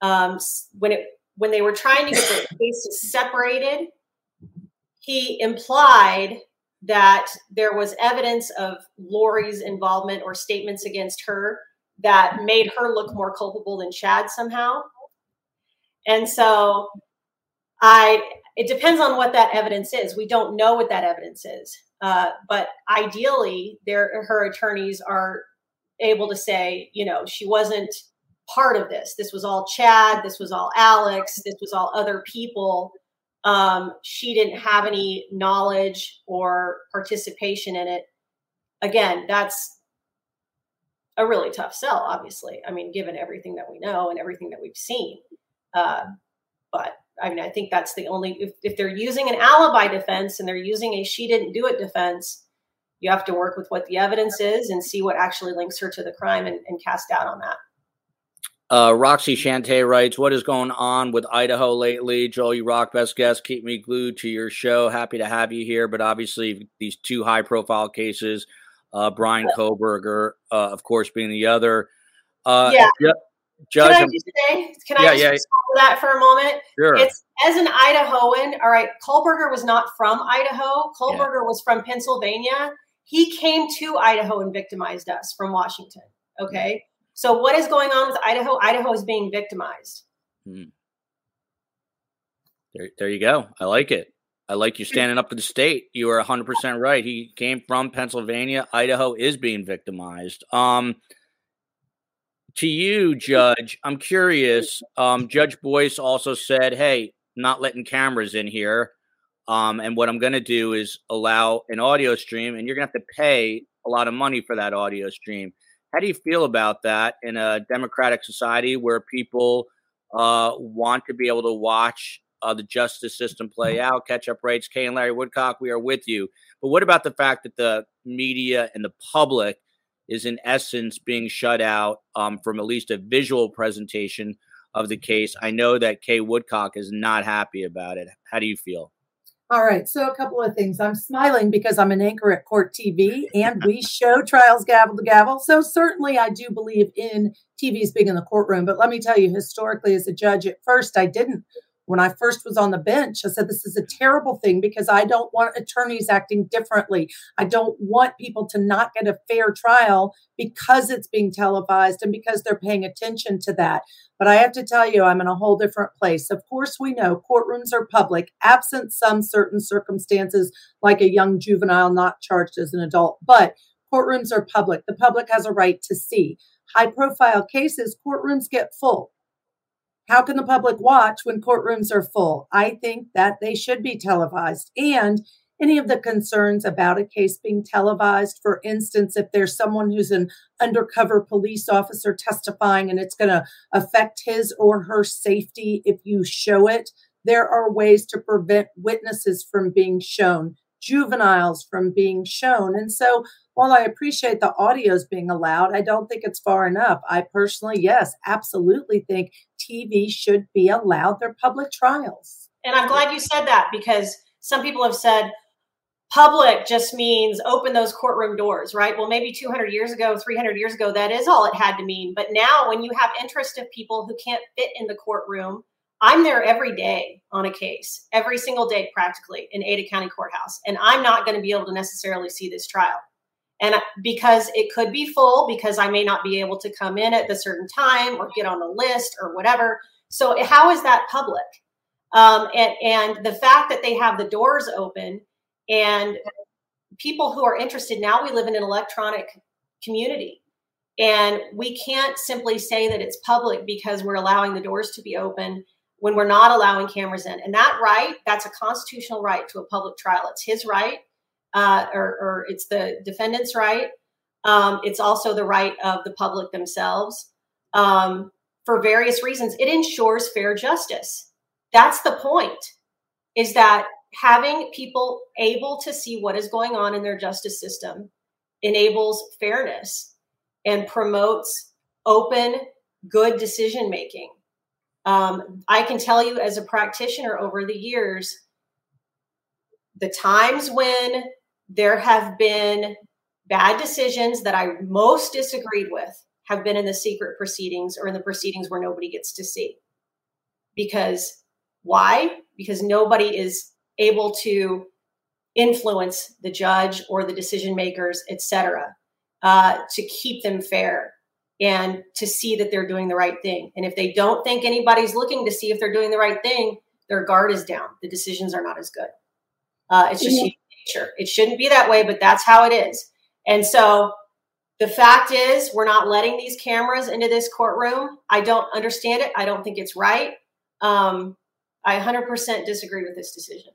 um, when it when they were trying to get the cases separated, he implied that there was evidence of Lori's involvement or statements against her that made her look more culpable than Chad somehow. And so I, it depends on what that evidence is. We don't know what that evidence is. Uh, but ideally, their, her attorneys are able to say, you know, she wasn't part of this. This was all Chad. This was all Alex. This was all other people. Um, she didn't have any knowledge or participation in it. Again, that's a really tough sell, obviously. I mean, given everything that we know and everything that we've seen. Uh, but I mean, I think that's the only, if, if they're using an alibi defense and they're using a she didn't do it defense, you have to work with what the evidence is and see what actually links her to the crime and, and cast doubt on that. Uh, Roxy Shante writes, what is going on with Idaho lately? Joel, you rock, best guest. Keep me glued to your show. Happy to have you here. But obviously, these two high-profile cases, uh, Bryan Kohberger, uh, of course, being the other. Uh, yeah. Yep. Judge, can I just say, can I yeah, just yeah. respond to that for a moment? Sure. It's as an Idahoan, all right, Kohberger was not from Idaho. Kohberger yeah. was from Pennsylvania. He came to Idaho and victimized us from Washington. Okay. Mm-hmm. So what is going on with Idaho? Idaho is being victimized. Hmm. There, there you go. I like it. I like you standing up for the state. You are one hundred percent right. He came from Pennsylvania. Idaho is being victimized. Um, To you, Judge, I'm curious. Um, Judge Boyce also said, hey, not letting cameras in here. Um, and what I'm going to do is allow an audio stream, and you're going to have to pay a lot of money for that audio stream. How do you feel about that in a democratic society where people uh, want to be able to watch uh, the justice system play out, catch up rates? Kay and Larry Woodcock, we are with you. But what about the fact that the media and the public is in essence being shut out um, from at least a visual presentation of the case? I know that Kay Woodcock is not happy about it. How do you feel? All right. So a couple of things. I'm smiling because I'm an anchor at Court T V and we show trials gavel to gavel. So certainly I do believe in T V's being in the courtroom. But let me tell you, historically, as a judge, at first I didn't. When I first was on the bench, I said, this is a terrible thing because I don't want attorneys acting differently. I don't want people to not get a fair trial because it's being televised and because they're paying attention to that. But I have to tell you, I'm in a whole different place. Of course, we know courtrooms are public, absent some certain circumstances, like a young juvenile not charged as an adult. But courtrooms are public. The public has a right to see. High-profile cases, courtrooms get full. How can the public watch when courtrooms are full? I think that they should be televised. And any of the concerns about a case being televised, for instance, if there's someone who's an undercover police officer testifying and it's going to affect his or her safety if you show it, there are ways to prevent witnesses from being shown, juveniles from being shown. And so while I appreciate the audios being allowed, I don't think it's far enough. I personally, yes, absolutely think T V should be allowed their public trials. And I'm glad you said that because some people have said public just means open those courtroom doors, right? Well, maybe two hundred years ago, three hundred years ago, that is all it had to mean. But now when you have interested people who can't fit in the courtroom, I'm there every day on a case, every single day practically in Ada County Courthouse. And I'm not going to be able to necessarily see this trial. And because it could be full, because I may not be able to come in at a certain time or get on the list or whatever. So how is that public? Um, and, and the fact that they have the doors open and people who are interested, now we live in an electronic community and we can't simply say that it's public because we're allowing the doors to be open when we're not allowing cameras in. And that right, that's a constitutional right to a public trial. It's his right. Uh, or, or it's the defendant's right. Um, it's also the right of the public themselves um, for various reasons. It ensures fair justice. That's the point, is that having people able to see what is going on in their justice system enables fairness and promotes open, good decision making. Um, I can tell you as a practitioner over the years, the times when there have been bad decisions that I most disagreed with have been in the secret proceedings or in the proceedings where nobody gets to see. Because why? Because nobody is able to influence the judge or the decision makers, et cetera, uh, to keep them fair and to see that they're doing the right thing. And if they don't think anybody's looking to see if they're doing the right thing, their guard is down. The decisions are not as good. Uh, it's just human nature. It shouldn't be that way, but that's how it is. And so the fact is we're not letting these cameras into this courtroom. I don't understand it. I don't think it's right. Um, I one hundred percent disagree with this decision.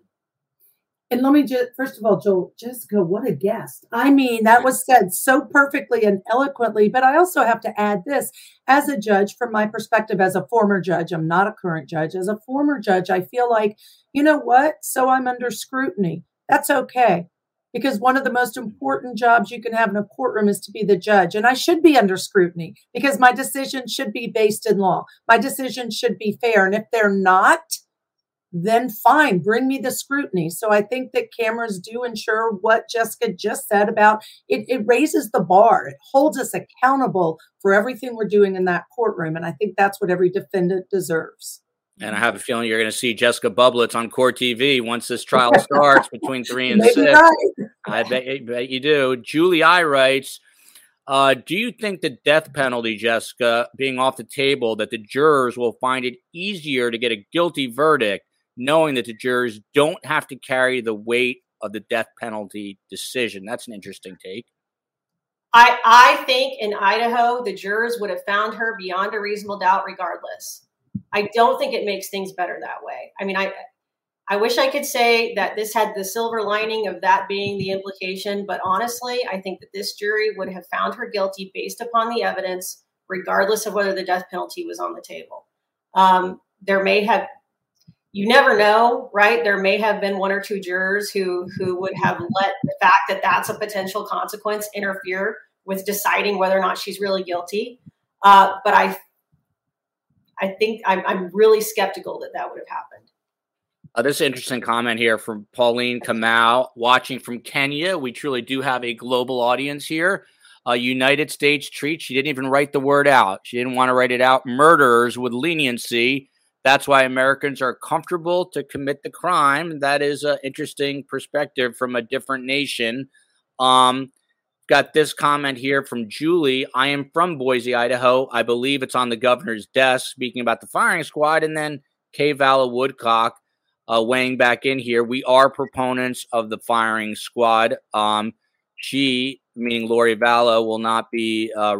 And let me just, first of all, Joel, Jessica, what a guest. I mean, that was said so perfectly and eloquently, but I also have to add this. As a judge, from my perspective, as a former judge, I'm not a current judge. As a former judge, I feel like, you know what? So I'm under scrutiny. That's okay. Because one of the most important jobs you can have in a courtroom is to be the judge. And I should be under scrutiny because my decision should be based in law. My decision should be fair. And if they're not, then fine, bring me the scrutiny. So I think that cameras do ensure what Jessica just said about it. It raises the bar. It holds us accountable for everything we're doing in that courtroom. And I think that's what every defendant deserves. And I have a feeling you're going to see Jessica Bublitz on Court T V once this trial starts between three and Maybe six. Not. I bet, I bet you do. Julie I writes, uh, do you think the death penalty, Jessica, being off the table, that the jurors will find it easier to get a guilty verdict knowing that the jurors don't have to carry the weight of the death penalty decision? That's an interesting take. I, I think in Idaho, the jurors would have found her beyond a reasonable doubt regardless. I don't think it makes things better that way. I mean, I I wish I could say that this had the silver lining of that being the implication, but honestly, I think that this jury would have found her guilty based upon the evidence, regardless of whether the death penalty was on the table. Um, there may have... You never know, right? There may have been one or two jurors who who would have let the fact that that's a potential consequence interfere with deciding whether or not she's really guilty. Uh, but I I think I'm, I'm really skeptical that that would have happened. Uh, this is an interesting comment here from Pauline Kamau, watching from Kenya. We truly do have a global audience here. Uh, United States treat. She didn't even write the word out. She didn't want to write it out. Murderers with leniency. That's why Americans are comfortable to commit the crime. That is an interesting perspective from a different nation. Um, got this comment here from Julie. I am from Boise, Idaho. I believe it's on the governor's desk, speaking about the firing squad. And then Kay Vallow Woodcock uh, weighing back in here. We are proponents of the firing squad. Um, she, meaning Lori Vallow, will not be uh,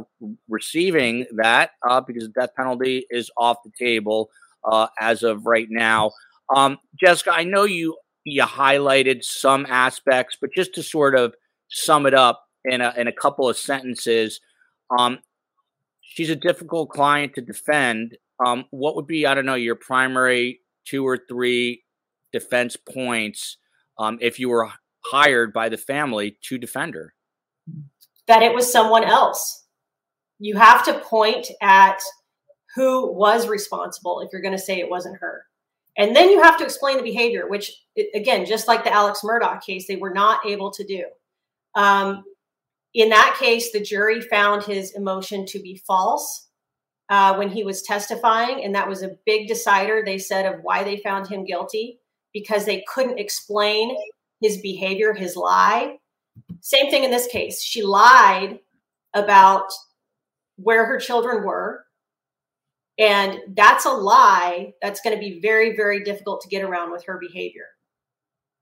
receiving that uh, because the death penalty is off the table. Uh, as of right now. Um, Jessica, I know you you highlighted some aspects, but just to sort of sum it up in a, in a couple of sentences, um, she's a difficult client to defend. Um, what would be, I don't know, your primary two or three defense points um, if you were hired by the family to defend her? That it was someone else. You have to point at who was responsible if you're going to say it wasn't her. And then you have to explain the behavior, which, again, just like the Alex Murdaugh case, they were not able to do. Um, in that case, the jury found his emotion to be false uh, when he was testifying. And that was a big decider, they said, of why they found him guilty, because they couldn't explain his behavior, his lie. Same thing in this case. She lied about where her children were. And that's a lie that's going to be very, very difficult to get around with her behavior.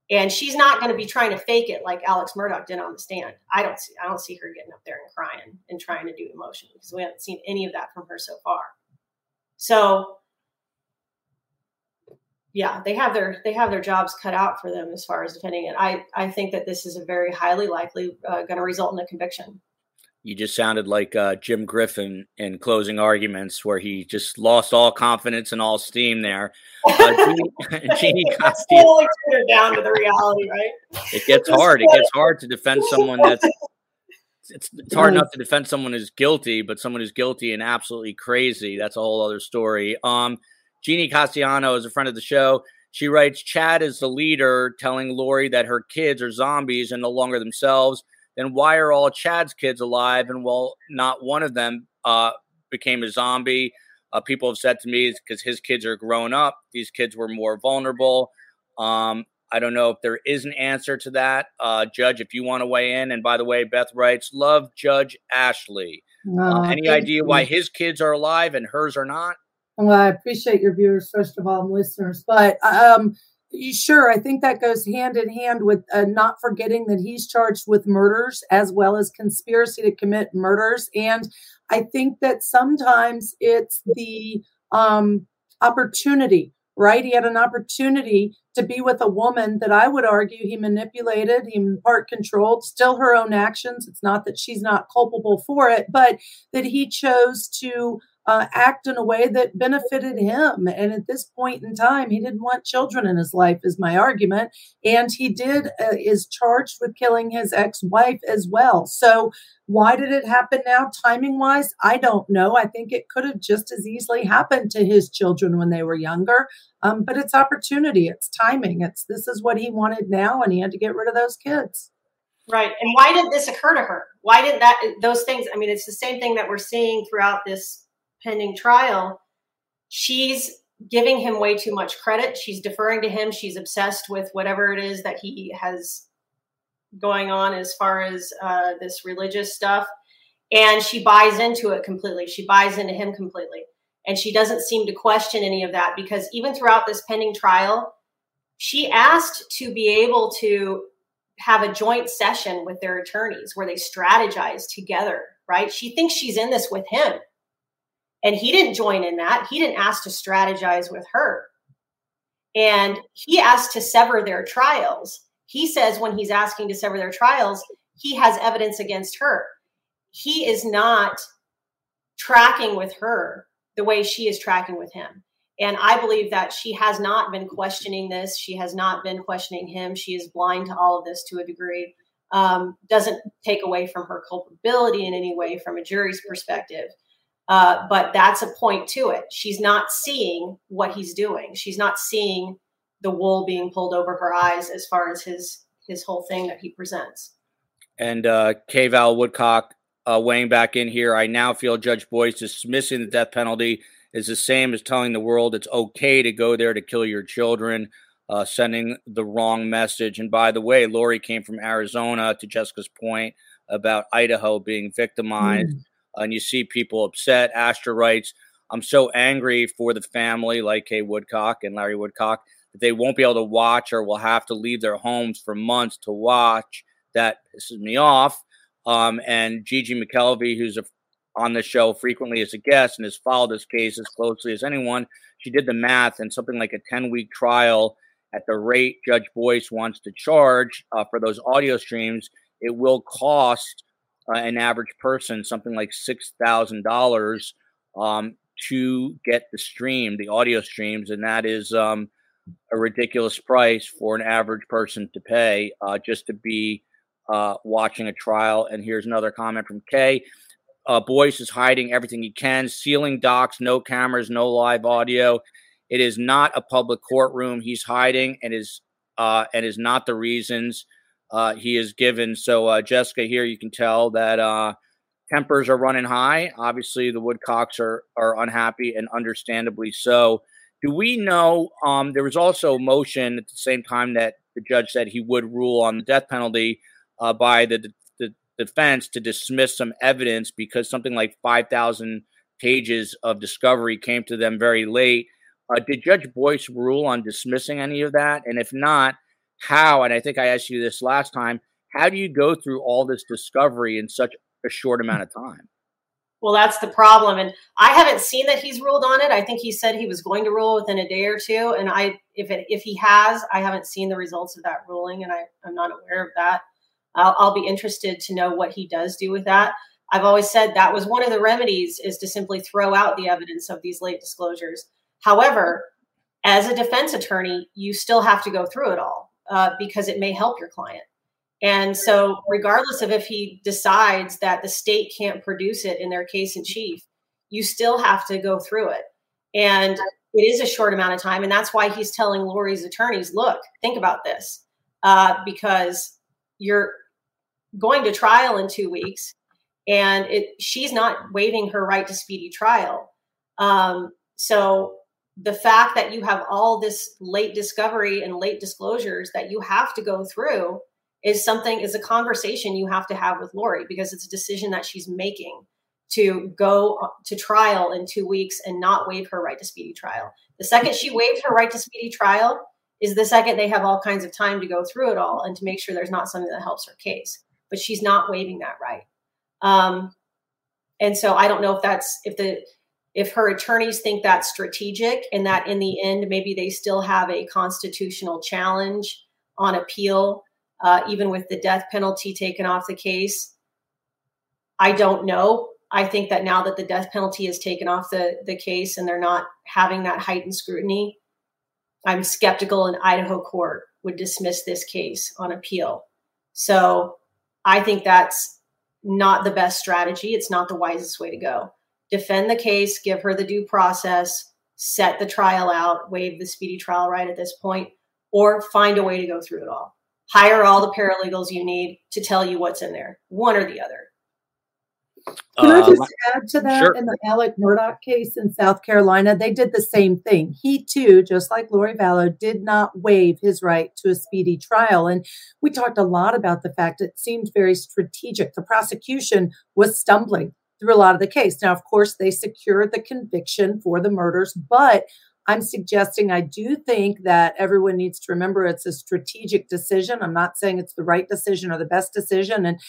And she's not going to be trying to fake it like Alex Murdaugh did on the stand. I don't see I don't see her getting up there and crying and trying to do emotion because we haven't seen any of that from her so far. So, yeah, they have their they have their jobs cut out for them as far as defending it. I, I think that this is a very highly likely uh, going to result in a conviction. You just sounded like uh, Jim Griffin in Closing Arguments, where he just lost all confidence and all steam there. Uh, Jeannie, Jeannie Costiello, down to the reality, right? It gets hard. It gets hard to defend someone that's it's, it's hard enough to defend someone who's guilty, but someone who's guilty and absolutely crazy, that's a whole other story. Um, Jeannie Cassiano is a friend of the show. She writes, Chad is the leader telling Lori that her kids are zombies and no longer themselves. Then why are all Chad's kids alive? And well, not one of them uh, became a zombie. Uh, people have said to me it's because his kids are grown up. These kids were more vulnerable. Um, I don't know if there is an answer to that. Uh, Judge, if you want to weigh in. And by the way, Beth writes, love Judge Ashley. No, uh, any idea you. why his kids are alive and hers are not? Well, I appreciate your viewers, first of all, and listeners. But um, sure, I think that goes hand in hand with uh, not forgetting that he's charged with murders as well as conspiracy to commit murders. And I think that sometimes it's the um, opportunity, right? He had an opportunity to be with a woman that I would argue he manipulated, he in part controlled, still her own actions. It's not that she's not culpable for it, but that he chose to Uh, act in a way that benefited him. And at this point in time, he didn't want children in his life, is my argument. And he did, uh, is charged with killing his ex-wife as well. So why did it happen now? Timing wise, I don't know. I think it could have just as easily happened to his children when they were younger. Um, but it's opportunity. It's timing. It's this is what he wanted now. And he had to get rid of those kids. Right. And why did this occur to her? Why did that, those things? I mean, it's the same thing that we're seeing throughout this pending trial. She's giving him way too much credit. She's deferring to him. She's obsessed with whatever it is that he has going on as far as uh, this religious stuff. And she buys into it completely. She buys into him completely. And she doesn't seem to question any of that, because even throughout this pending trial, she asked to be able to have a joint session with their attorneys where they strategize together, right? She thinks she's in this with him. And he didn't join in that. He didn't ask to strategize with her. And he asked to sever their trials. He says when he's asking to sever their trials, he has evidence against her. He is not tracking with her the way she is tracking with him. And I believe that she has not been questioning this. She has not been questioning him. She is blind to all of this to a degree. Um, doesn't take away from her culpability in any way from a jury's perspective. Uh, but that's a point to it. She's not seeing what he's doing. She's not seeing the wool being pulled over her eyes as far as his his whole thing that he presents. And uh, Kay Vallow Woodcock uh, weighing back in here. I now feel Judge Boyce dismissing the death penalty is the same as telling the world it's okay to go there to kill your children, uh, sending the wrong message. And by the way, Lori came from Arizona, to Jessica's point about Idaho being victimized. Mm. And you see people upset. Astra writes, I'm so angry for the family, like Kay Woodcock and Larry Woodcock, that they won't be able to watch or will have to leave their homes for months to watch. That pisses me off. Um, and Gigi McKelvey, who's a, on the show frequently as a guest and has followed this case as closely as anyone, she did the math, and something like a ten-week trial at the rate Judge Boyce wants to charge uh, for those audio streams, it will cost Uh, an average person something like six thousand dollars um, to get the stream, the audio streams. And that is um, a ridiculous price for an average person to pay uh, just to be uh, watching a trial. And here's another comment from Kay. Uh, Boyce is hiding everything he can, sealing docs, no cameras, no live audio. It is not a public courtroom. He's hiding and is uh, and is not the reasons Uh, he is given. So, uh, Jessica, here you can tell that uh, tempers are running high. Obviously, the Woodcocks are are unhappy, and understandably so. Do we know um, there was also a motion at the same time that the judge said he would rule on the death penalty uh, by the, the defense to dismiss some evidence because something like five thousand pages of discovery came to them very late. Uh, did Judge Boyce rule on dismissing any of that? And if not, how, and I think I asked you this last time, how do you go through all this discovery in such a short amount of time? Well, that's the problem. And I haven't seen that he's ruled on it. I think he said he was going to rule within a day or two. And I, if it, if he has, I haven't seen the results of that ruling. And I, I'm not aware of that. I'll, I'll be interested to know what he does do with that. I've always said that was one of the remedies, is to simply throw out the evidence of these late disclosures. However, as a defense attorney, you still have to go through it all. Uh, because it may help your client. And so regardless of if he decides that the state can't produce it in their case in chief, you still have to go through it. And it is a short amount of time. And that's why he's telling Lori's attorneys, look, think about this, uh, because you're going to trial in two weeks and it, she's not waiving her right to speedy trial. Um, so the fact that you have all this late discovery and late disclosures that you have to go through is something, is a conversation you have to have with Lori, because it's a decision that she's making to go to trial in two weeks and not waive her right to speedy trial. The second she waives her right to speedy trial is the second they have all kinds of time to go through it all and to make sure there's not something that helps her case, but she's not waiving that right. Um, and so I don't know if that's, if the, if her attorneys think that's strategic and that in the end, maybe they still have a constitutional challenge on appeal, uh, even with the death penalty taken off the case. I don't know. I think that now that the death penalty is taken off the, the case and they're not having that heightened scrutiny, I'm skeptical an Idaho court would dismiss this case on appeal. So I think that's not the best strategy. It's not the wisest way to go. Defend the case, give her the due process, set the trial out, waive the speedy trial right at this point, or find a way to go through it all. Hire all the paralegals you need to tell you what's in there, one or the other. Can I just um, add to that? Sure. In the Alex Murdaugh case in South Carolina, they did the same thing. He too, just like Lori Vallow, did not waive his right to a speedy trial. And we talked a lot about the fact it seemed very strategic. The prosecution was stumbling through a lot of the case. Now, of course, they secured the conviction for the murders, but I'm suggesting I do think that everyone needs to remember it's a strategic decision. I'm not saying it's the right decision or the best decision. And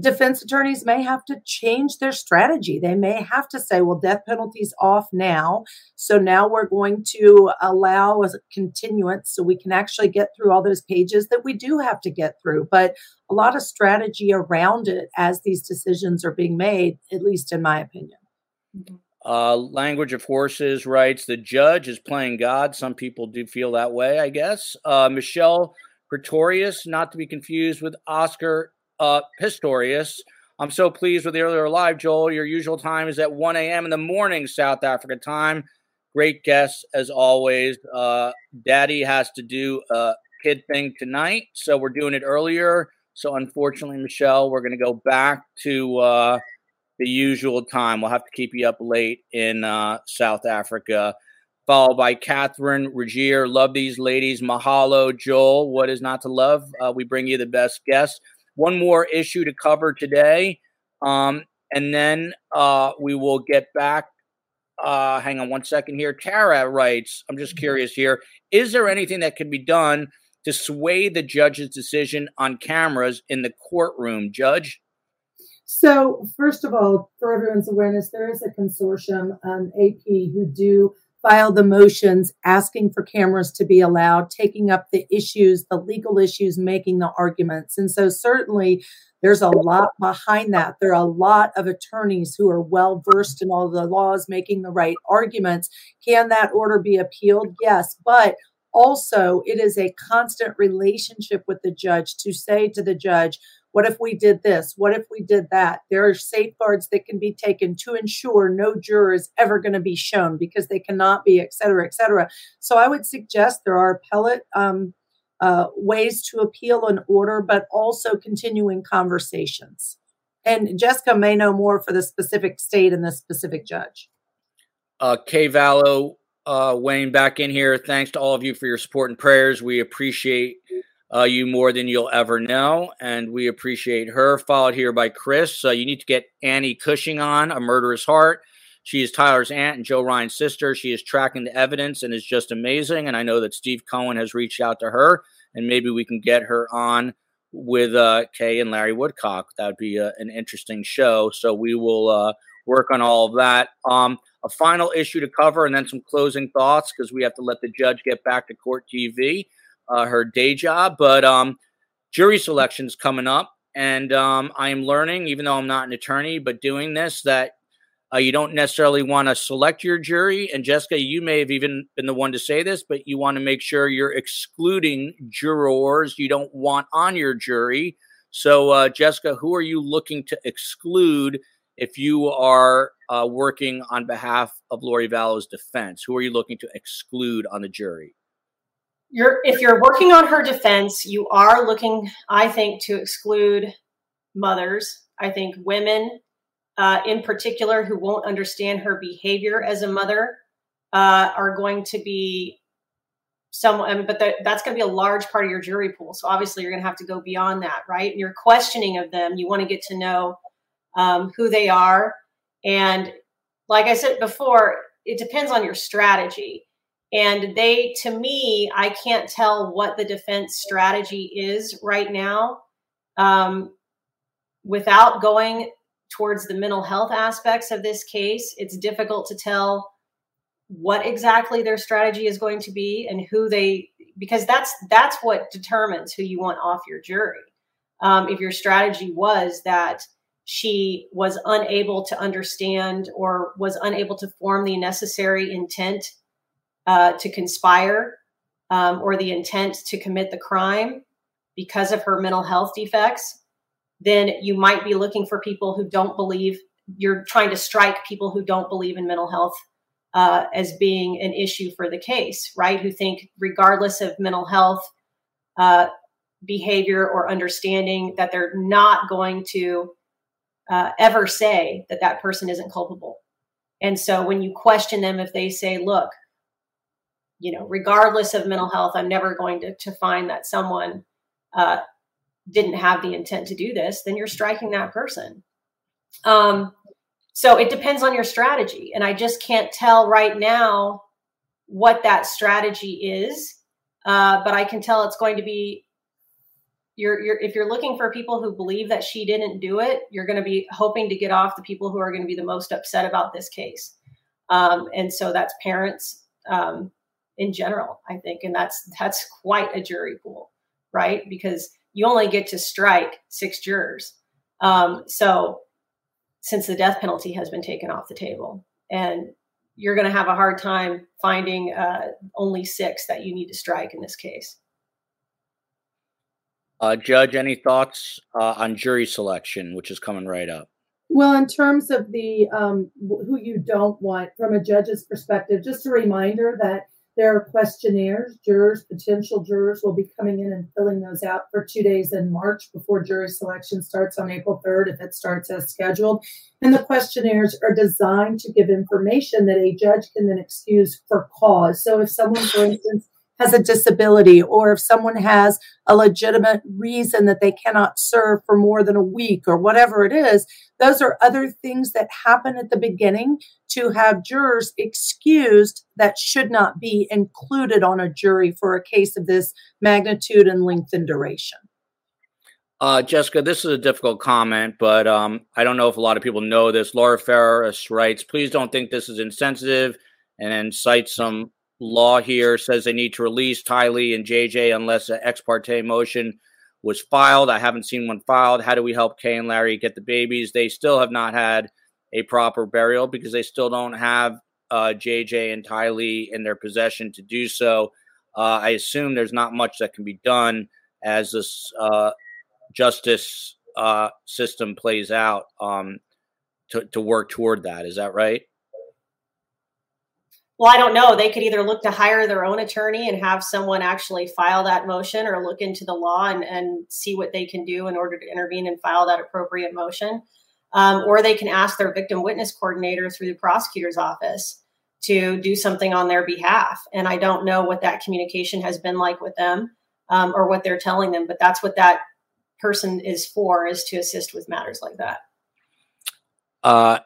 defense attorneys may have to change their strategy. They may have to say, well, death penalty's off now, so now we're going to allow a continuance so we can actually get through all those pages that we do have to get through. But a lot of strategy around it as these decisions are being made, at least in my opinion. Uh, Language of Horses writes, the judge is playing God. Some people do feel that way, I guess. Uh, Michelle Pretorius, not to be confused with Oscar Uh, Pistorius. I'm so pleased with the earlier live, Joel. Your usual time is at one a.m. in the morning, South Africa time. Great guests, as always. Uh, Daddy has to do a kid thing tonight, so we're doing it earlier. So, unfortunately, Michelle, we're going to go back to uh, the usual time. We'll have to keep you up late in uh, South Africa. Followed by Catherine Regier. Love these ladies. Mahalo, Joel. What is not to love? Uh, we bring you the best guests. One more issue to cover today, um, and then uh, we will get back. Uh, hang on one second here. Tara writes, I'm just curious here, is there anything that could be done to sway the judge's decision on cameras in the courtroom, Judge? So, first of all, for everyone's awareness, there is a consortium, um, A P, who do file the motions asking for cameras to be allowed, taking up the issues, the legal issues, making the arguments. And so certainly there's a lot behind that. There are a lot of attorneys who are well-versed in all the laws, making the right arguments. Can that order be appealed? Yes. But also it is a constant relationship with the judge to say to the judge, what if we did this? What if we did that? There are safeguards that can be taken to ensure no juror is ever going to be shown because they cannot be, et cetera, et cetera. So I would suggest there are appellate um, uh, ways to appeal an order, but also continuing conversations. And Jessica may know more for the specific state and the specific judge. Uh, Kay Vallow, uh, weighing back in here. Thanks to all of you for your support and prayers. We appreciate Uh, you more than you'll ever know, and we appreciate her. Followed here by Chris. Uh, you need to get Annie Cushing on, A Murderous Heart. She is Tyler's aunt and Joe Ryan's sister. She is tracking the evidence and is just amazing, and I know that Steve Cohen has reached out to her, and maybe we can get her on with uh, Kay and Larry Woodcock. That would be uh, an interesting show, so we will uh, work on all of that. Um, a final issue to cover and then some closing thoughts because we have to let the judge get back to Court T V. Uh, her day job, but um, jury selection's coming up, and um, I am learning, even though I'm not an attorney, but doing this, that Uh, you don't necessarily want to select your jury. And Jessica, you may have even been the one to say this, but you want to make sure you're excluding jurors you don't want on your jury. So, uh, Jessica, who are you looking to exclude if you are uh, working on behalf of Lori Vallow's defense? Who are you looking to exclude on the jury? You're, if you're working on her defense, you are looking, I think, to exclude mothers. I think women uh, in particular who won't understand her behavior as a mother uh, are going to be some, I mean, but the, that's going to be a large part of your jury pool. So obviously you're going to have to go beyond that, right? And your questioning of them, you want to get to know um, who they are. And like I said before, it depends on your strategy. And they, to me, I can't tell what the defense strategy is right now um, without going towards the mental health aspects of this case. It's difficult to tell what exactly their strategy is going to be and who they, because that's that's what determines who you want off your jury. Um, if your strategy was that she was unable to understand or was unable to form the necessary intent Uh, to conspire um, or the intent to commit the crime because of her mental health defects, then you might be looking for people who don't believe, you're trying to strike people who don't believe in mental health uh, as being an issue for the case, right? Who think regardless of mental health uh, behavior or understanding that they're not going to uh, ever say that that person isn't culpable. And so when you question them, if they say, look, you know, regardless of mental health, I'm never going to, to find that someone uh, didn't have the intent to do this, then you're striking that person. Um, so it depends on your strategy. And I just can't tell right now what that strategy is. Uh, but I can tell it's going to be, you're, you're, if you're looking for people who believe that she didn't do it, you're going to be hoping to get off the people who are going to be the most upset about this case. Um, and so that's parents. Um, in general, I think. And that's, that's quite a jury pool, right? Because you only get to strike six jurors. Um, so since the death penalty has been taken off the table, and you're going to have a hard time finding uh, only six that you need to strike in this case. Uh, Judge, any thoughts uh, on jury selection, which is coming right up? Well, in terms of the um, who you don't want from a judge's perspective, just a reminder that there are questionnaires. Jurors, potential jurors will be coming in and filling those out for two days in March before jury selection starts on April third, if it starts as scheduled. And the questionnaires are designed to give information that a judge can then excuse for cause. So if someone, for instance, has a disability, or if someone has a legitimate reason that they cannot serve for more than a week or whatever it is, those are other things that happen at the beginning to have jurors excused that should not be included on a jury for a case of this magnitude and length and duration. Uh, Jessica, this is a difficult comment, but um, I don't know if a lot of people know this. Laura Ferris writes, please don't think this is insensitive, and then cites some law here, says they need to release Tylee and J J unless an ex parte motion was filed. I haven't seen one filed. How do we help Kay and Larry get the babies? They still have not had a proper burial because they still don't have uh, J J and Tylee in their possession to do so. Uh, I assume there's not much that can be done as this uh, justice uh, system plays out um, to, to work toward that. Is that right? Well, I don't know. They could either look to hire their own attorney and have someone actually file that motion, or look into the law and, and see what they can do in order to intervene and file that appropriate motion. Um, or they can ask their victim witness coordinator through the prosecutor's office to do something on their behalf. And I don't know what that communication has been like with them um, or what they're telling them, but that's what that person is for, is to assist with matters like that. Uh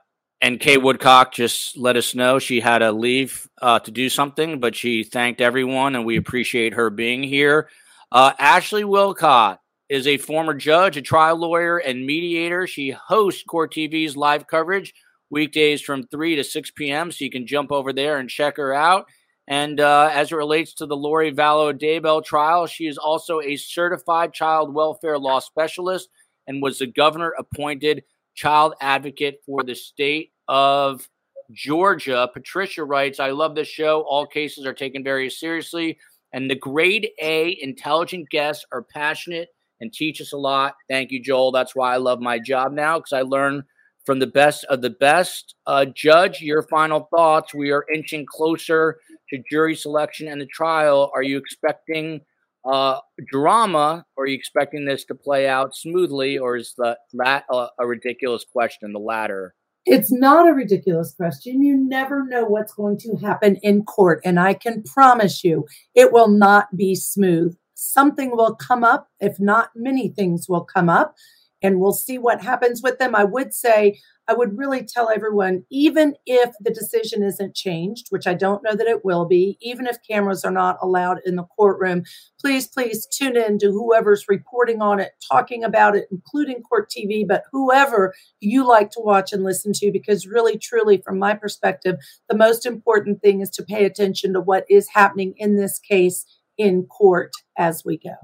And Kay Woodcock just let us know she had to leave uh, to do something, but she thanked everyone, and we appreciate her being here. Uh, Ashley Willcott is a former judge, a trial lawyer, and mediator. She hosts Court T V's live coverage weekdays from three to six p.m., so you can jump over there and check her out. And uh, as it relates to the Lori Vallow Daybell trial, she is also a certified child welfare law specialist and was the governor-appointed child advocate for the state of Georgia. Patricia writes, I love this show. All cases are taken very seriously, and the grade A intelligent guests are passionate and teach us a lot. Thank you, Joel. That's why I love my job now, because I learn from the best of the best. Uh, Judge, your final thoughts. We are inching closer to jury selection and the trial. Are you expecting uh, drama, or are you expecting this to play out smoothly, or is the, that a, a ridiculous question, the latter? It's not a ridiculous question. You never know what's going to happen in court, and I can promise you it will not be smooth. Something will come up. If not, many things will come up, and we'll see what happens with them. I would say, I would really tell everyone, even if the decision isn't changed, which I don't know that it will be, even if cameras are not allowed in the courtroom, please, please tune in to whoever's reporting on it, talking about it, including Court T V, but whoever you like to watch and listen to, because really, truly, from my perspective, the most important thing is to pay attention to what is happening in this case in court as we go.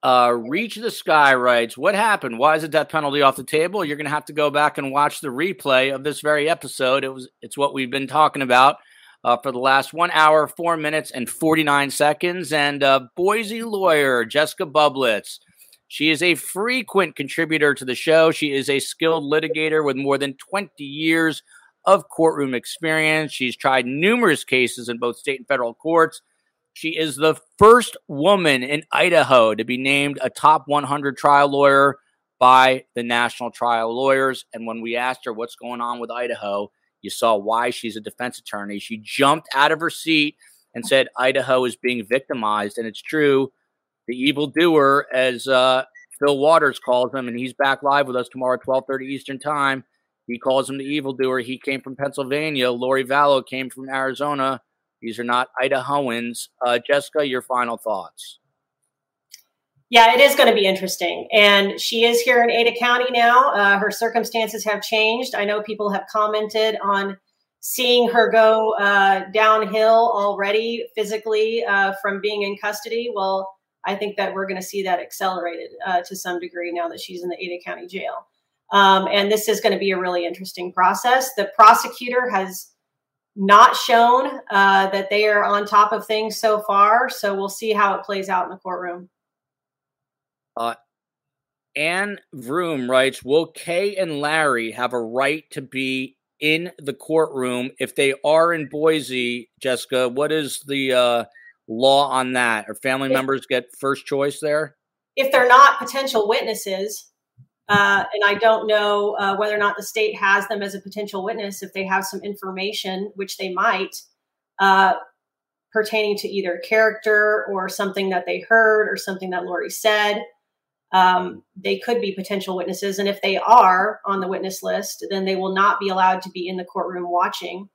Uh, Reach the Sky writes, what happened? Why is the death penalty off the table? You're going to have to go back and watch the replay of this very episode. It was, it's what we've been talking about uh, for the last one hour, four minutes, and forty-nine seconds. And uh, Boise lawyer Jessica Bublitz, she is a frequent contributor to the show. She is a skilled litigator with more than twenty years of courtroom experience. She's tried numerous cases in both state and federal courts. She is the first woman in Idaho to be named a top one hundred trial lawyer by the National Trial Lawyers. And when we asked her what's going on with Idaho, you saw why she's a defense attorney. She jumped out of her seat and said, Idaho is being victimized. And it's true. The evildoer, as uh, Phil Waters calls him, and he's back live with us tomorrow at twelve thirty Eastern Time. He calls him the evildoer. He came from Pennsylvania. Lori Vallow came from Arizona. These are not Idahoans. Uh, Jessica, your final thoughts. Yeah, it is going to be interesting. And she is here in Ada County now. Uh, her circumstances have changed. I know people have commented on seeing her go uh, downhill already physically uh, from being in custody. Well, I think that we're going to see that accelerated uh, to some degree now that she's in the Ada County jail. Um, and this is going to be a really interesting process. The prosecutor has not shown uh, that they are on top of things so far. So we'll see how it plays out in the courtroom. Uh, Ann Vroom writes, will Kay and Larry have a right to be in the courtroom if they are in Boise? Jessica, what is the uh, law on that? Are family if, members get first choice there? If they're not potential witnesses, Uh, and I don't know uh, whether or not the state has them as a potential witness if they have some information, which they might, uh, pertaining to either character or something that they heard or something that Lori said. Um, they could be potential witnesses. And if they are on the witness list, then they will not be allowed to be in the courtroom watching.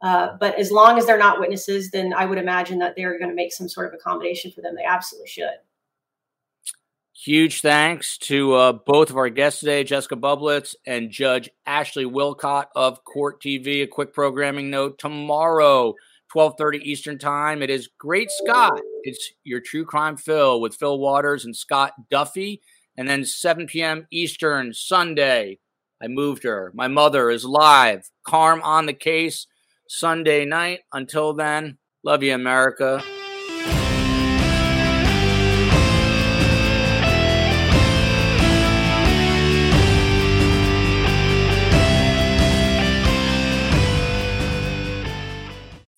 Uh, but as long as they're not witnesses, then I would imagine that they're going to make some sort of accommodation for them. They absolutely should. Huge thanks to uh, both of our guests today, Jessica Bublitz and Judge Ashley Willcott of Court T V. A quick programming note, tomorrow, twelve thirty Eastern Time, it is Great Scott. It's your True Crime Phil with Phil Waters and Scott Duffy. And then seven p.m. Eastern, Sunday, I moved her. My mother is live. Carm on the case, Sunday night. Until then, love you, America.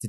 to